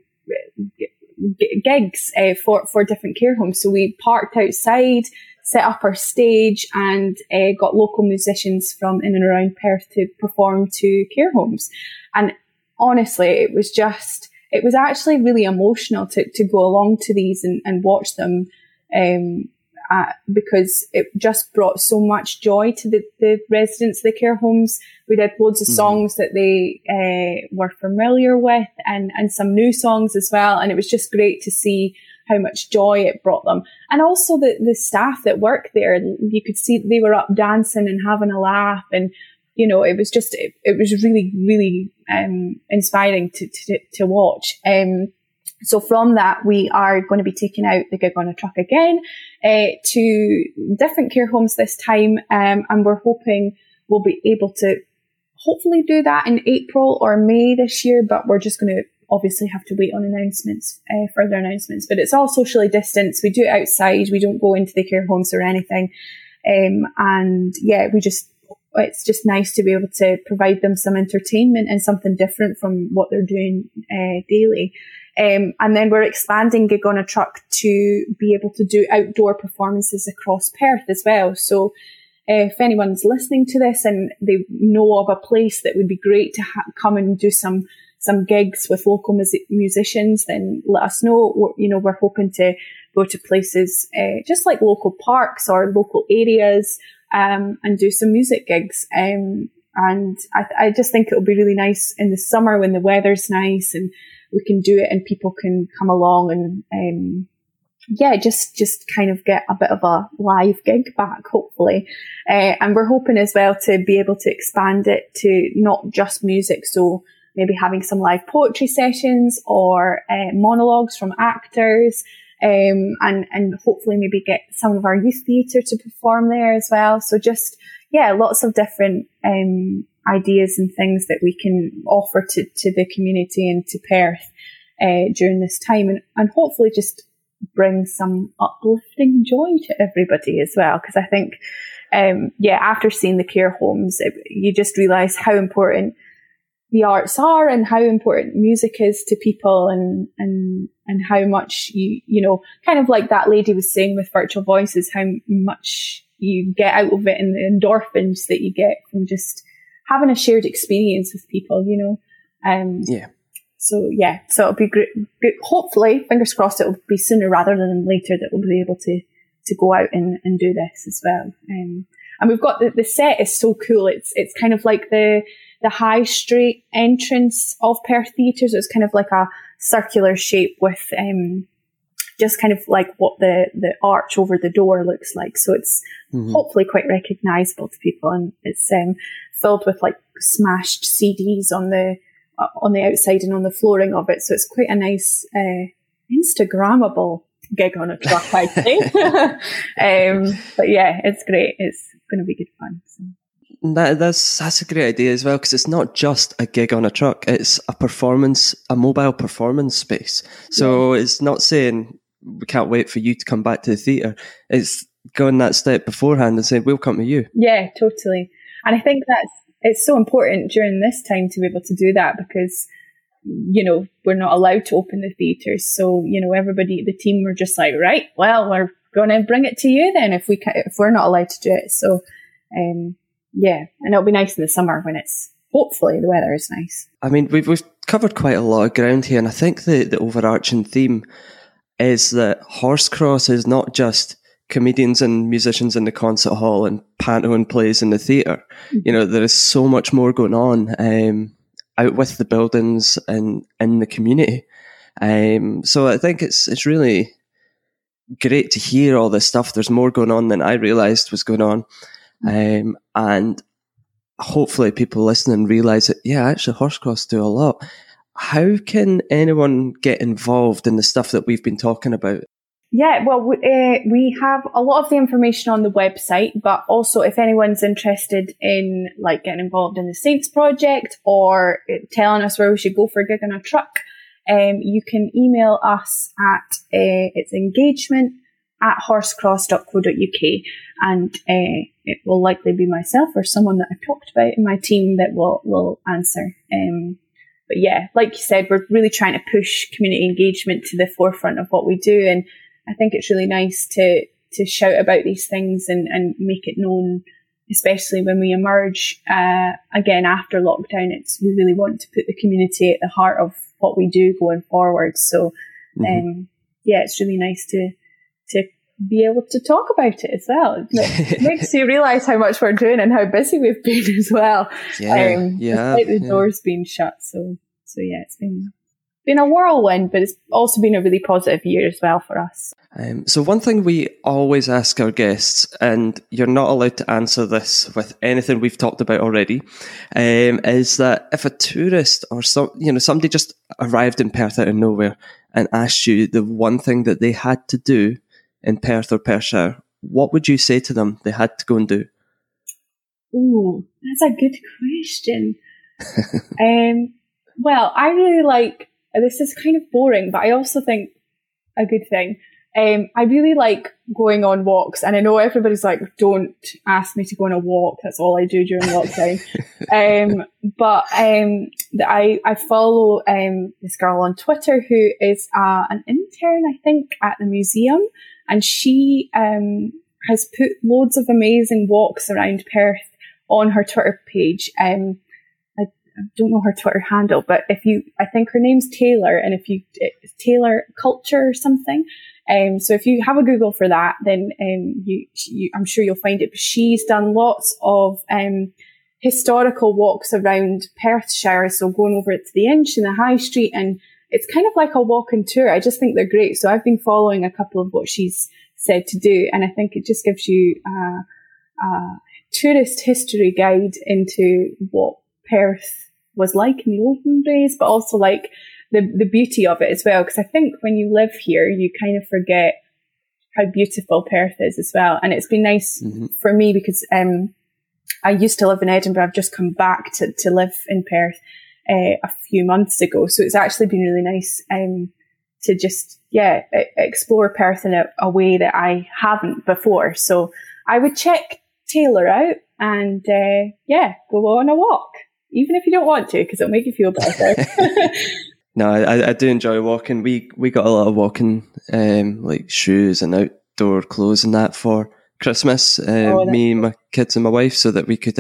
gigs for different care homes. So we parked outside, set up our stage, and got local musicians from in and around Perth to perform to care homes. And honestly, it was actually really emotional to go along to these and watch them, because it just brought so much joy to the residents of the care homes. We did loads of songs that they were familiar with, and some new songs as well. And it was just great to see how much joy it brought them. And also the staff that worked there, you could see they were up dancing and having a laugh, and you know, it was just it was really, really inspiring to watch. So from that, we are going to be taking out the gig on a truck again to different care homes this time, and we're hoping we'll be able to hopefully do that in April or May this year, but we're just going to obviously have to wait on further announcements, but it's all socially distanced. We do it outside, we don't go into the care homes or anything, it's just nice to be able to provide them some entertainment and something different from what they're doing daily. And then we're expanding Gig on a Truck to be able to do outdoor performances across Perth as well. So if anyone's listening to this and they know of a place that would be great to come and do some gigs with local musicians, then let us know. We're hoping to go to places just like local parks or local areas, and do some music gigs. And I just think it'll be really nice in the summer when the weather's nice and we can do it and people can come along and just kind of get a bit of a live gig back, hopefully. And we're hoping as well to be able to expand it to not just music, so maybe having some live poetry sessions or monologues from actors, and hopefully maybe get some of our youth theatre to perform there as well. So just, yeah, lots of different ideas and things that we can offer to the community and to Perth during this time, and hopefully just bring some uplifting joy to everybody as well, because I think, after seeing the care homes, you just realise how important the arts are and how important music is to people, and how much you kind of like that lady was saying with Virtual Voices, how much you get out of it and the endorphins that you get from just having a shared experience with people, so it'll be great. Hopefully, fingers crossed, it'll be sooner rather than later that we'll be able to go out and do this as well. And we've got the set is so cool. It's kind of like the high street entrance of Perth Theatre. So it's kind of like a circular shape with just kind of like what the arch over the door looks like. So it's hopefully quite recognisable to people, and it's filled with like smashed CDs on the outside and on the flooring of it. So it's quite a nice Instagrammable gig on a truck, I'd say. But yeah, it's great. It's going to be good fun. So. That's a great idea as well, because it's not just a gig on a truck, it's a performance, a mobile performance space. So it's not saying we can't wait for you to come back to the theatre. It's going that step beforehand and saying, we'll come to you. Yeah, totally. And I think that's, it's so important during this time to be able to do that, because, you know, we're not allowed to open the theatres. So, you know, everybody, the team were just like, right, well, we're going to bring it to you then if we can, if we're not allowed to do it. So, yeah, and it'll be nice in the summer when it's, hopefully the weather is nice. I mean, we've covered quite a lot of ground here, and I think the overarching theme is that Horsecross is not just comedians and musicians in the concert hall and panto and plays in the theatre. You know, there is so much more going on out with the buildings and in the community. So I think it's really great to hear all this stuff. There's more going on than I realised was going on. And hopefully people listening realise that, yeah, actually Horsecross do a lot. How can anyone get involved in the stuff that we've been talking about? Yeah, well, we have a lot of the information on the website, but also if anyone's interested in like getting involved in the Saints Project or telling us where we should go for a gig on a truck, you can email us at it's engagement@horsecross.co.uk, and it will likely be myself or someone that I've talked about in my team that will answer. But yeah, like you said, we're really trying to push community engagement to the forefront of what we do, and I think it's really nice to shout about these things and make it known, especially when we emerge again after lockdown. It's, we really want to put the community at the heart of what we do going forward. So yeah, it's really nice to be able to talk about it as well. It makes you realise how much we're doing and how busy we've been as well. Yeah, despite the doors being shut. So yeah, it's been a whirlwind, but it's also been a really positive year as well for us. So one thing we always ask our guests, and you're not allowed to answer this with anything we've talked about already, is that if a tourist or somebody just arrived in Perth out of nowhere and asked you the one thing that they had to do in Perth or Perthshire, what would you say to them they had to go and do? Ooh, that's a good question. Well, I really like, this is kind of boring, but I also think a good thing. I really like going on walks, and I know everybody's like, don't ask me to go on a walk, that's all I do during lockdown. I follow this girl on Twitter who is an intern, I think, at the museum, and she has put loads of amazing walks around Perth on her Twitter page. I don't know her Twitter handle, but I think her name's Taylor, and it's Taylor Culture or something. So if you have a Google for that, then I'm sure you'll find it. But she's done lots of historical walks around Perthshire, so going over to the Inch and the High Street, and it's kind of like a walk and tour. I just think they're great. So I've been following a couple of what she's said to do, and I think it just gives you a tourist history guide into what Perth was like in the olden days, but also like the beauty of it as well, because I think when you live here you kind of forget how beautiful Perth is as well. And it's been nice for me because I used to live in Edinburgh. I've just come back to live in Perth a few months ago, so it's actually been really nice to just explore Perth in a way that I haven't before. So I would check Taylor out and go on a walk, even if you don't want to, because it'll make you feel better. No, I do enjoy walking. We got a lot of walking, like shoes and outdoor clothes and that for Christmas. Me, my kids and my wife, so that we could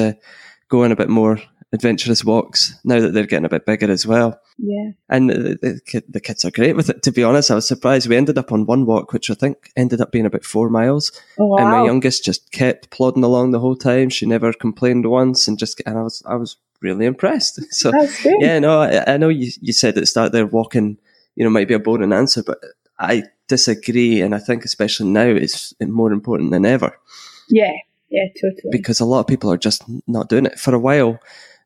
go on a bit more adventurous walks now that they're getting a bit bigger as well. Yeah. And the kids are great with it, to be honest. I was surprised. We ended up on one walk, which I think ended up being about 4 miles. Oh, wow. And my youngest just kept plodding along the whole time. She never complained once, and I was really impressed. So that's good. Yeah, no, I know you said at the start there, walking, you know, might be a boring answer, but I disagree, and I think especially now it's more important than ever. Yeah, yeah, totally. Because a lot of people are just not doing it. For a while,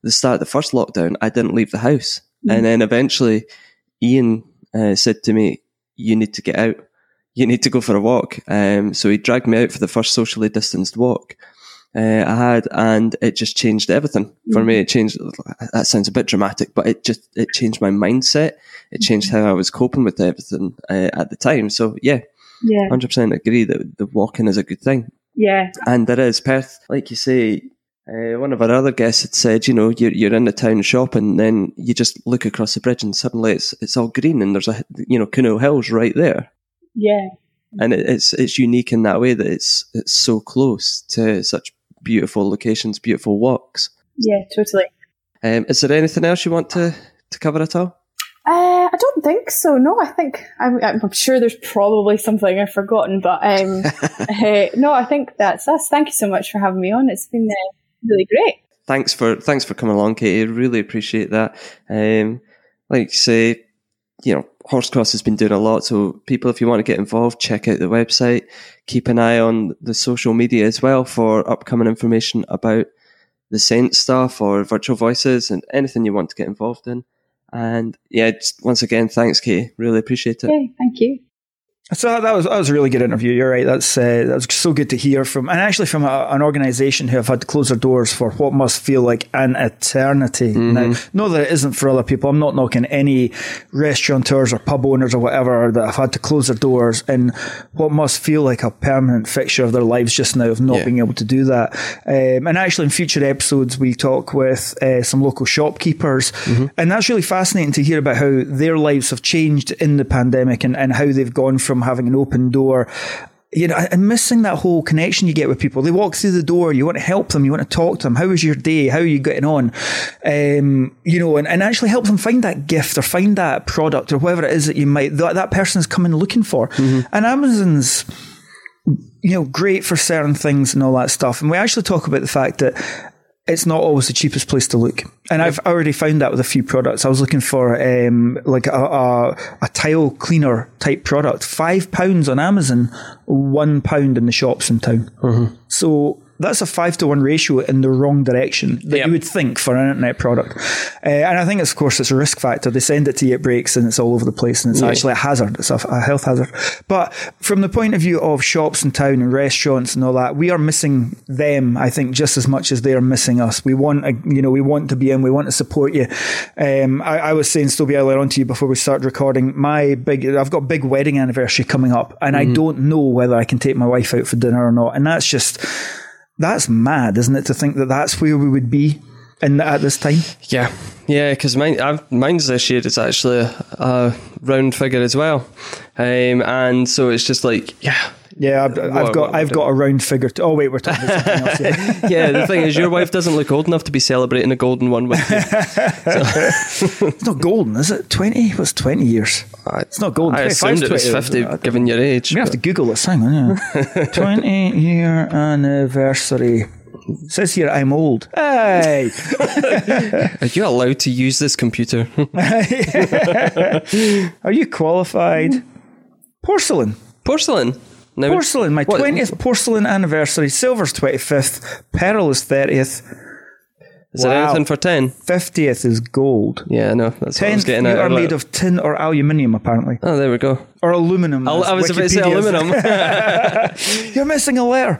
the start of the first lockdown, I didn't leave the house. And then eventually Ian said to me, you need to get out. You need to go for a walk. So he dragged me out for the first socially distanced walk. I had, and it just changed everything for me. It changed, that sounds a bit dramatic, but it changed my mindset. It changed how I was coping with everything at the time. So yeah, 100% agree that the walking is a good thing. Yeah. And there is Perth, like you say, one of our other guests had said, you know, you're in the town shop and then you just look across the bridge and suddenly it's all green and there's a, you know, Kinnow Hills right there. Yeah. And it's unique in that way that it's so close to such beautiful locations, beautiful walks. Yeah, totally. Is there anything else you want to cover at all? I don't think so. No, I think I'm sure there's probably something I've forgotten, but no, I think that's us. Thank you so much for having me on. It's been really great. Thanks for coming along, Katie. Really appreciate that. Like you say, you know, Horsecross has been doing a lot, so people, if you want to get involved, check out the website. Keep an eye on the social media as well for upcoming information about the Saint stuff or virtual voices and anything you want to get involved in. And yeah, once again, thanks, Katie. Really appreciate it. Okay, thank you. So that was a really good interview. You're right. That's so good to hear from, and actually from an organisation who have had to close their doors for what must feel like an eternity. Mm-hmm. Now, not that it isn't for other people. I'm not knocking any restaurateurs or pub owners or whatever that have had to close their doors in what must feel like a permanent fixture of their lives just now of not being able to do that. And actually in future episodes, we talk with some local shopkeepers, and that's really fascinating to hear about how their lives have changed in the pandemic and how they've gone from having an open door, you know, and missing that whole connection you get with people. They walk through the door, you want to help them, you want to talk to them. How was your day? How are you getting on? You know, and actually help them find that gift or find that product or whatever it is that you might, that person is coming looking for. Mm-hmm. And Amazon's, you know, great for certain things and all that stuff. And we actually talk about the fact that it's not always the cheapest place to look. And I've already found that with a few products. I was looking for like a tile cleaner type product. £5 on Amazon, £1 in the shops in town. Mm-hmm. So that's a 5-to-1 ratio in the wrong direction that you would think for an internet product. And I think, it's, of course, it's a risk factor. They send it to you, it breaks, and it's all over the place, and it's actually a hazard. It's a health hazard. But from the point of view of shops in town and restaurants and all that, we are missing them, I think, just as much as they are missing us. We want, we want to be in, we want to support you. I was saying, Stobie, earlier on to you before we started recording, I've got a big wedding anniversary coming up, and I don't know whether I can take my wife out for dinner or not. And that's just... That's mad, isn't it, to think that that's where we would be at this time? Yeah, because mine's this year is actually a round figure as well. And so it's just like, I've got a round figure. Oh, wait, we're talking about something else. Yeah. The thing is, your wife doesn't look old enough to be celebrating a golden one with you. So. It's not golden, is it? 20? What's 20 years? It's not golden. I assumed it was 50, given your age. You have to Google this, hang on. 20-year anniversary. It says here I'm old. Hey! Are you allowed to use this computer? Are you qualified? Porcelain? Now porcelain, my 20th porcelain anniversary. Silver's 25th. Pearl is 30th. Is there anything for 10? 50th is gold. Yeah, I know. That's what I was getting at. You are made of tin or aluminium, apparently. Oh, there we go. Or aluminum. I was about to say aluminum. You're missing a letter.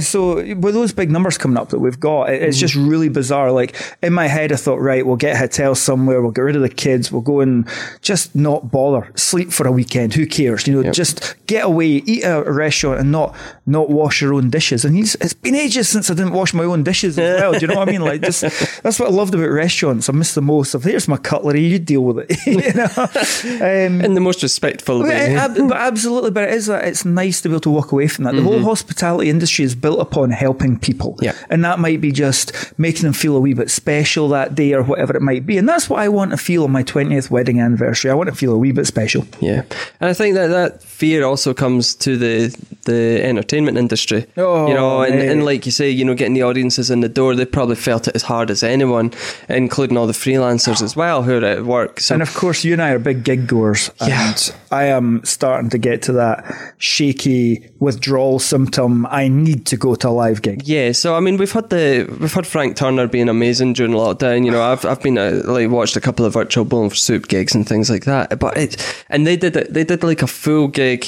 So with those big numbers coming up that we've got, it's just really bizarre. Like, in my head, I thought, right, we'll get a hotel somewhere, we'll get rid of the kids, we'll go and just not bother, sleep for a weekend, who cares? You know, just get away, eat at a restaurant and not wash your own dishes. And it's been ages since I didn't wash my own dishes as well, do you know what I mean? Like, just, that's what I loved about restaurants. I miss the most of, here's my cutlery, you deal with it. You know? In the most respectful way. Absolutely, but it's nice to be able to walk away from that. The whole hospitality industry is built upon helping people. Yeah. And that might be just making them feel a wee bit special that day or whatever it might be. And that's what I want to feel on my 20th wedding anniversary. I want to feel a wee bit special. Yeah. And I think that fear also comes to the entertainment industry. Oh, you know, and like you say, you know, getting the audiences in the door, they probably felt it as hard as anyone, including all the freelancers as well who are at work. So. And of course, you and I are big gig goers. And I am starting to get to that shaky withdrawal symptom. I need to go to a live gig. Yeah, so I mean, we've had Frank Turner being amazing during lockdown. You know, I've been watched a couple of virtual Bowling for Soup gigs and things like that. But they did like a full gig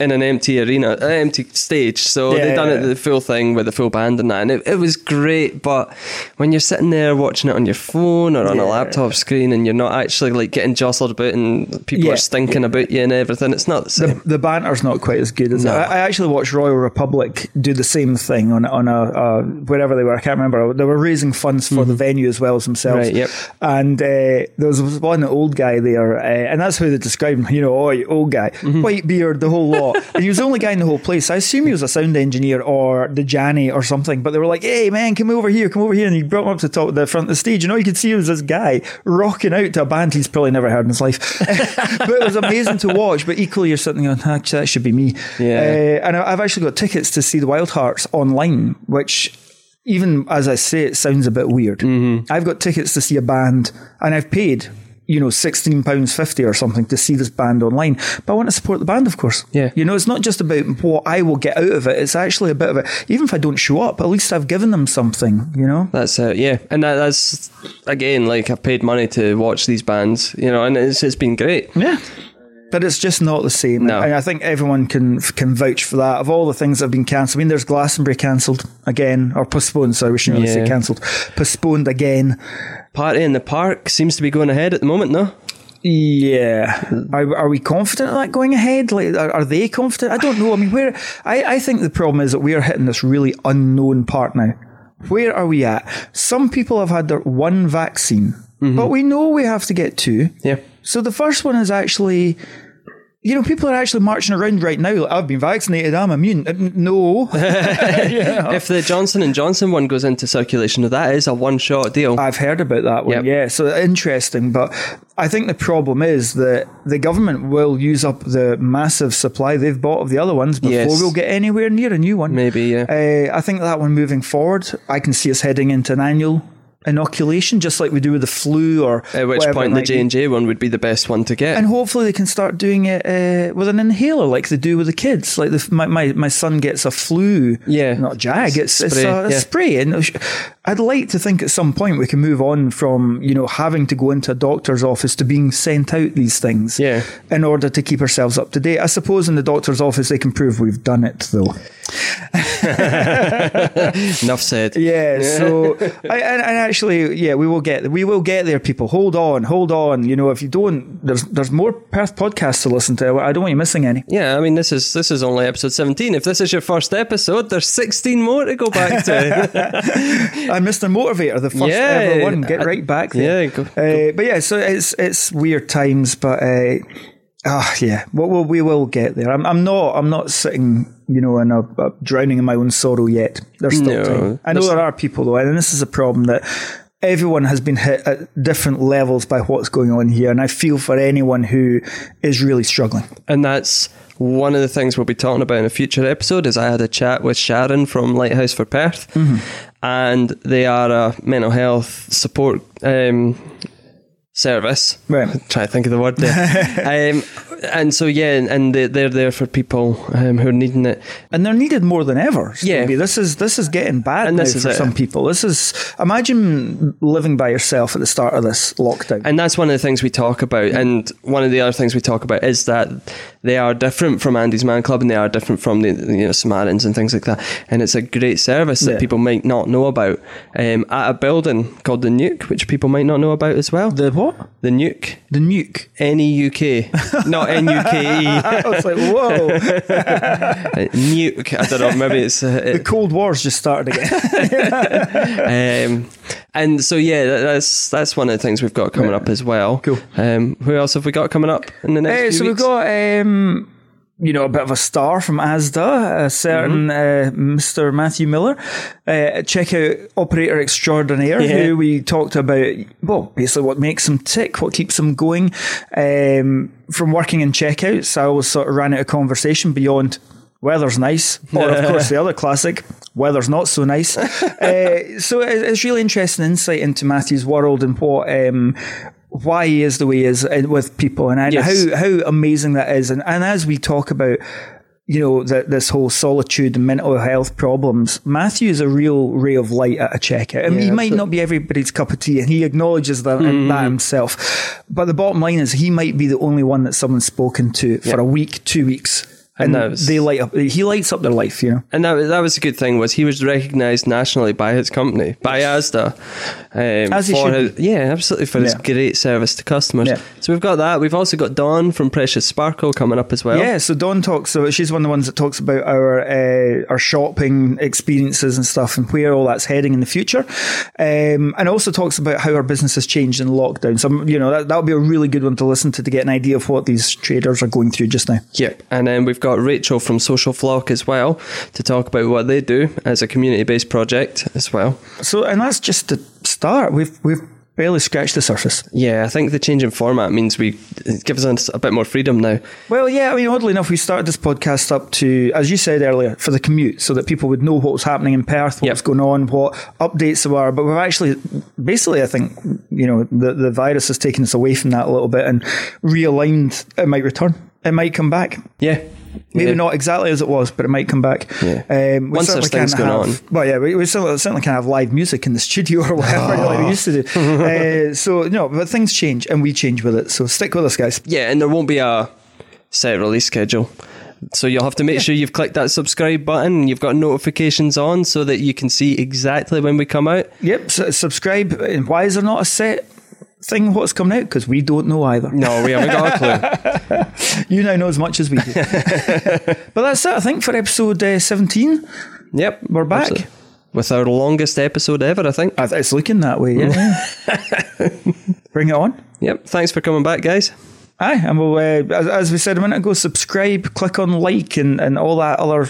in an empty arena, an empty stage. So yeah, they done it the full thing with the full band and that, and it was great. But when you're sitting there watching it on your phone or on a laptop screen, and you're not actually like getting jostled about and people are stinking about you and everything, it's not the same. The banter's not quite as good as it. I actually watched Royal Republic do the same thing on a wherever they were. I can't remember. They were raising funds for the venue as well as themselves. Right, yep. And there was one old guy there, and that's how they described him. You know, old guy, white beard, the whole lot. And he was the only guy in the whole place. I assume he was a sound engineer or the Janny or something, but they were like, hey man, come over here, and he brought him up to the top of the front of the stage, and all you could see was this guy rocking out to a band he's probably never heard in his life. But it was amazing to watch. But equally you're sitting going, actually that should be me. And I've actually got tickets to see the Wild Hearts online, which, even as I say, it sounds a bit weird. I've got tickets to see a band, and I've paid £16.50 or something to see this band online. But I want to support the band, of course. Yeah. You know, it's not just about what I will get out of it. It's actually a bit of it. Even if I don't show up, at least I've given them something, you know? That's it, yeah. And that's, again, like, I've paid money to watch these bands, you know, and it's been great. Yeah. But it's just not the same. No. And I think everyone can vouch for that. Of all the things that have been cancelled, I mean, there's Glastonbury cancelled again, or postponed, sorry, we shouldn't really say cancelled. Postponed again. Party in the Park seems to be going ahead at the moment, no? Yeah. Are we confident of that going ahead? Like, are they confident? I don't know. I mean, I think the problem is that we are hitting this really unknown part now. Where are we at? Some people have had their one vaccine, but we know we have to get two. Yeah. So the first one is actually... You know, people are actually marching around right now. Like, I've been vaccinated, I'm immune. No. If the Johnson & Johnson one goes into circulation, that is a one-shot deal. I've heard about that one, yeah. So interesting. But I think the problem is that the government will use up the massive supply they've bought of the other ones before we'll get anywhere near a new one. Maybe, yeah. I think that one moving forward, I can see us heading into an annual inoculation, just like we do with the flu, or at which point the J&J one would be the best one to get, and hopefully they can start doing it with an inhaler, like they do with the kids. Like my son gets a flu, not jag, it's a spray. And I'd like to think at some point we can move on from, you know, having to go into a doctor's office to being sent out these things in order to keep ourselves up to date. I suppose in the doctor's office they can prove we've done it, though. Enough said. Yeah. So Actually, we will get there, people. Hold on. You know, if you don't, there's more Perth podcasts to listen to. I don't want you missing any. Yeah, I mean, this is only episode 17. If this is your first episode, there's 16 more to go back to. I missed the motivator, the first ever one. Get right back there. Yeah, go. But yeah, so it's weird times, but we will get there. I'm not sitting, you know, and I'm drowning in my own sorrow yet. There's still time. I know there are people, though, and this is a problem that everyone has been hit at different levels by what's going on here, and I feel for anyone who is really struggling. And that's one of the things we'll be talking about in a future episode, is I had a chat with Sharon from Lighthouse for Perth, and they are a mental health support service. Right. I'm trying to think of the word there. And so, and they're there for people who are needing it. And they're needed more than ever. So maybe. This is getting bad now for some people. Imagine living by yourself at the start of this lockdown. And that's one of the things we talk about. And one of the other things we talk about is that they are different from Andy's Man Club, and they are different from the Samaritans and things like that. And it's a great service that people might not know about, at a building called the Nuke, which people might not know about as well. The what? The Nuke. The Nuke. N-E-U-K. Not N-U-K-E. I was like, whoa. Nuke. I don't know, maybe it's... the Cold War's just started again. And so, that's one of the things we've got coming up as well. Cool. Who else have we got coming up in the next few weeks? We've got... a bit of a star from Asda, a certain Mr. Matthew Miller. Check out Operator Extraordinaire, who we talked about, well, basically what makes him tick, what keeps him going. From working in checkouts, I always sort of ran out of conversation beyond weather's nice, or of course the other classic, weather's not so nice. So it's really interesting insight into Matthew's world and what... why he is the way he is with people, and how amazing that is. And as we talk about, you know, this whole solitude and mental health problems, Matthew is a real ray of light at a checkout. I mean, he might not be everybody's cup of tea, and he acknowledges that, that himself. But the bottom line is he might be the only one that someone's spoken to for a week, 2 weeks, And that was, they light up. He lights up their life, you know. And that was a good thing. Was he was recognised nationally by his company, by Asda, as he for should his, yeah, absolutely for his great service to customers. Yeah. So we've got that. We've also got Dawn from Precious Sparkle coming up as well. Yeah. So Dawn talks. So she's one of the ones that talks about our shopping experiences and stuff, and where all that's heading in the future, and also talks about how our business has changed in lockdown. So you know that would be a really good one to listen to get an idea of what these traders are going through just now. Yep. And then we've got Rachel from Social Flock as well to talk about what they do as a community-based project as well. So, and that's just the start. We've barely scratched the surface. Yeah, I think the change in format means it gives us a bit more freedom now. Well, yeah, I mean, oddly enough, we started this podcast up to, as you said earlier, for the commute, so that people would know what was happening in Perth, what was going on, what updates there were. But we've actually, basically, I think, you know, the virus has taken us away from that a little bit and realigned. It might return. It might come back. Yeah. Maybe not exactly as it was, but it might come back. Yeah. Once there's things going on. Well, yeah, we certainly can't have live music in the studio or whatever like we used to do. So, no, but things change and we change with it. So stick with us, guys. Yeah, and there won't be a set release schedule. So you'll have to make sure you've clicked that subscribe button and you've got notifications on so that you can see exactly when we come out. Yep, so subscribe. And why is there not a set thing what's coming out? Because we don't know either. No, we haven't got a clue. You now know as much as we do. But that's it, I think, for episode 17. Yep, we're back. Absolutely. With our longest episode ever, I think. It's looking that way, yeah. Bring it on. Yep, thanks for coming back, guys. Aye, and we'll, as we said a minute ago, subscribe, click on like and all that other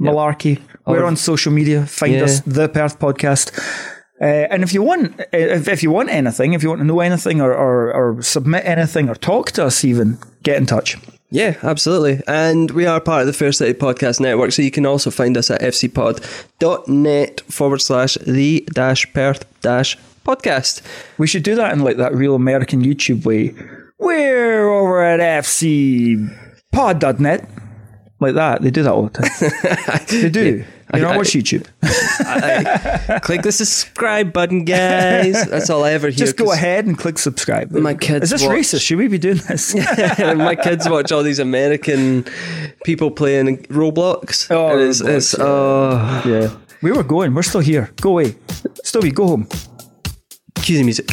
malarkey. Yep. We're on social media. Find us, The Perth Podcast. And if you want, if you want to know anything or submit anything or talk to us even, get in touch. Yeah, absolutely. And we are part of the Fair City Podcast Network, so you can also find us at fcpod.net/the-perth-podcast. We should do that in like that real American YouTube way. We're over at fcpod.net. Like that. They do that all the time. They do. Yeah. You don't watch YouTube. I click the subscribe button, guys. That's all I ever hear. Just go ahead and click subscribe. My kids. Is this racist? Should we be doing this? My kids watch all these American people playing Roblox. Oh, and it's yeah. We were going. We're still here. Go away. Stubby, go home. Cue the music.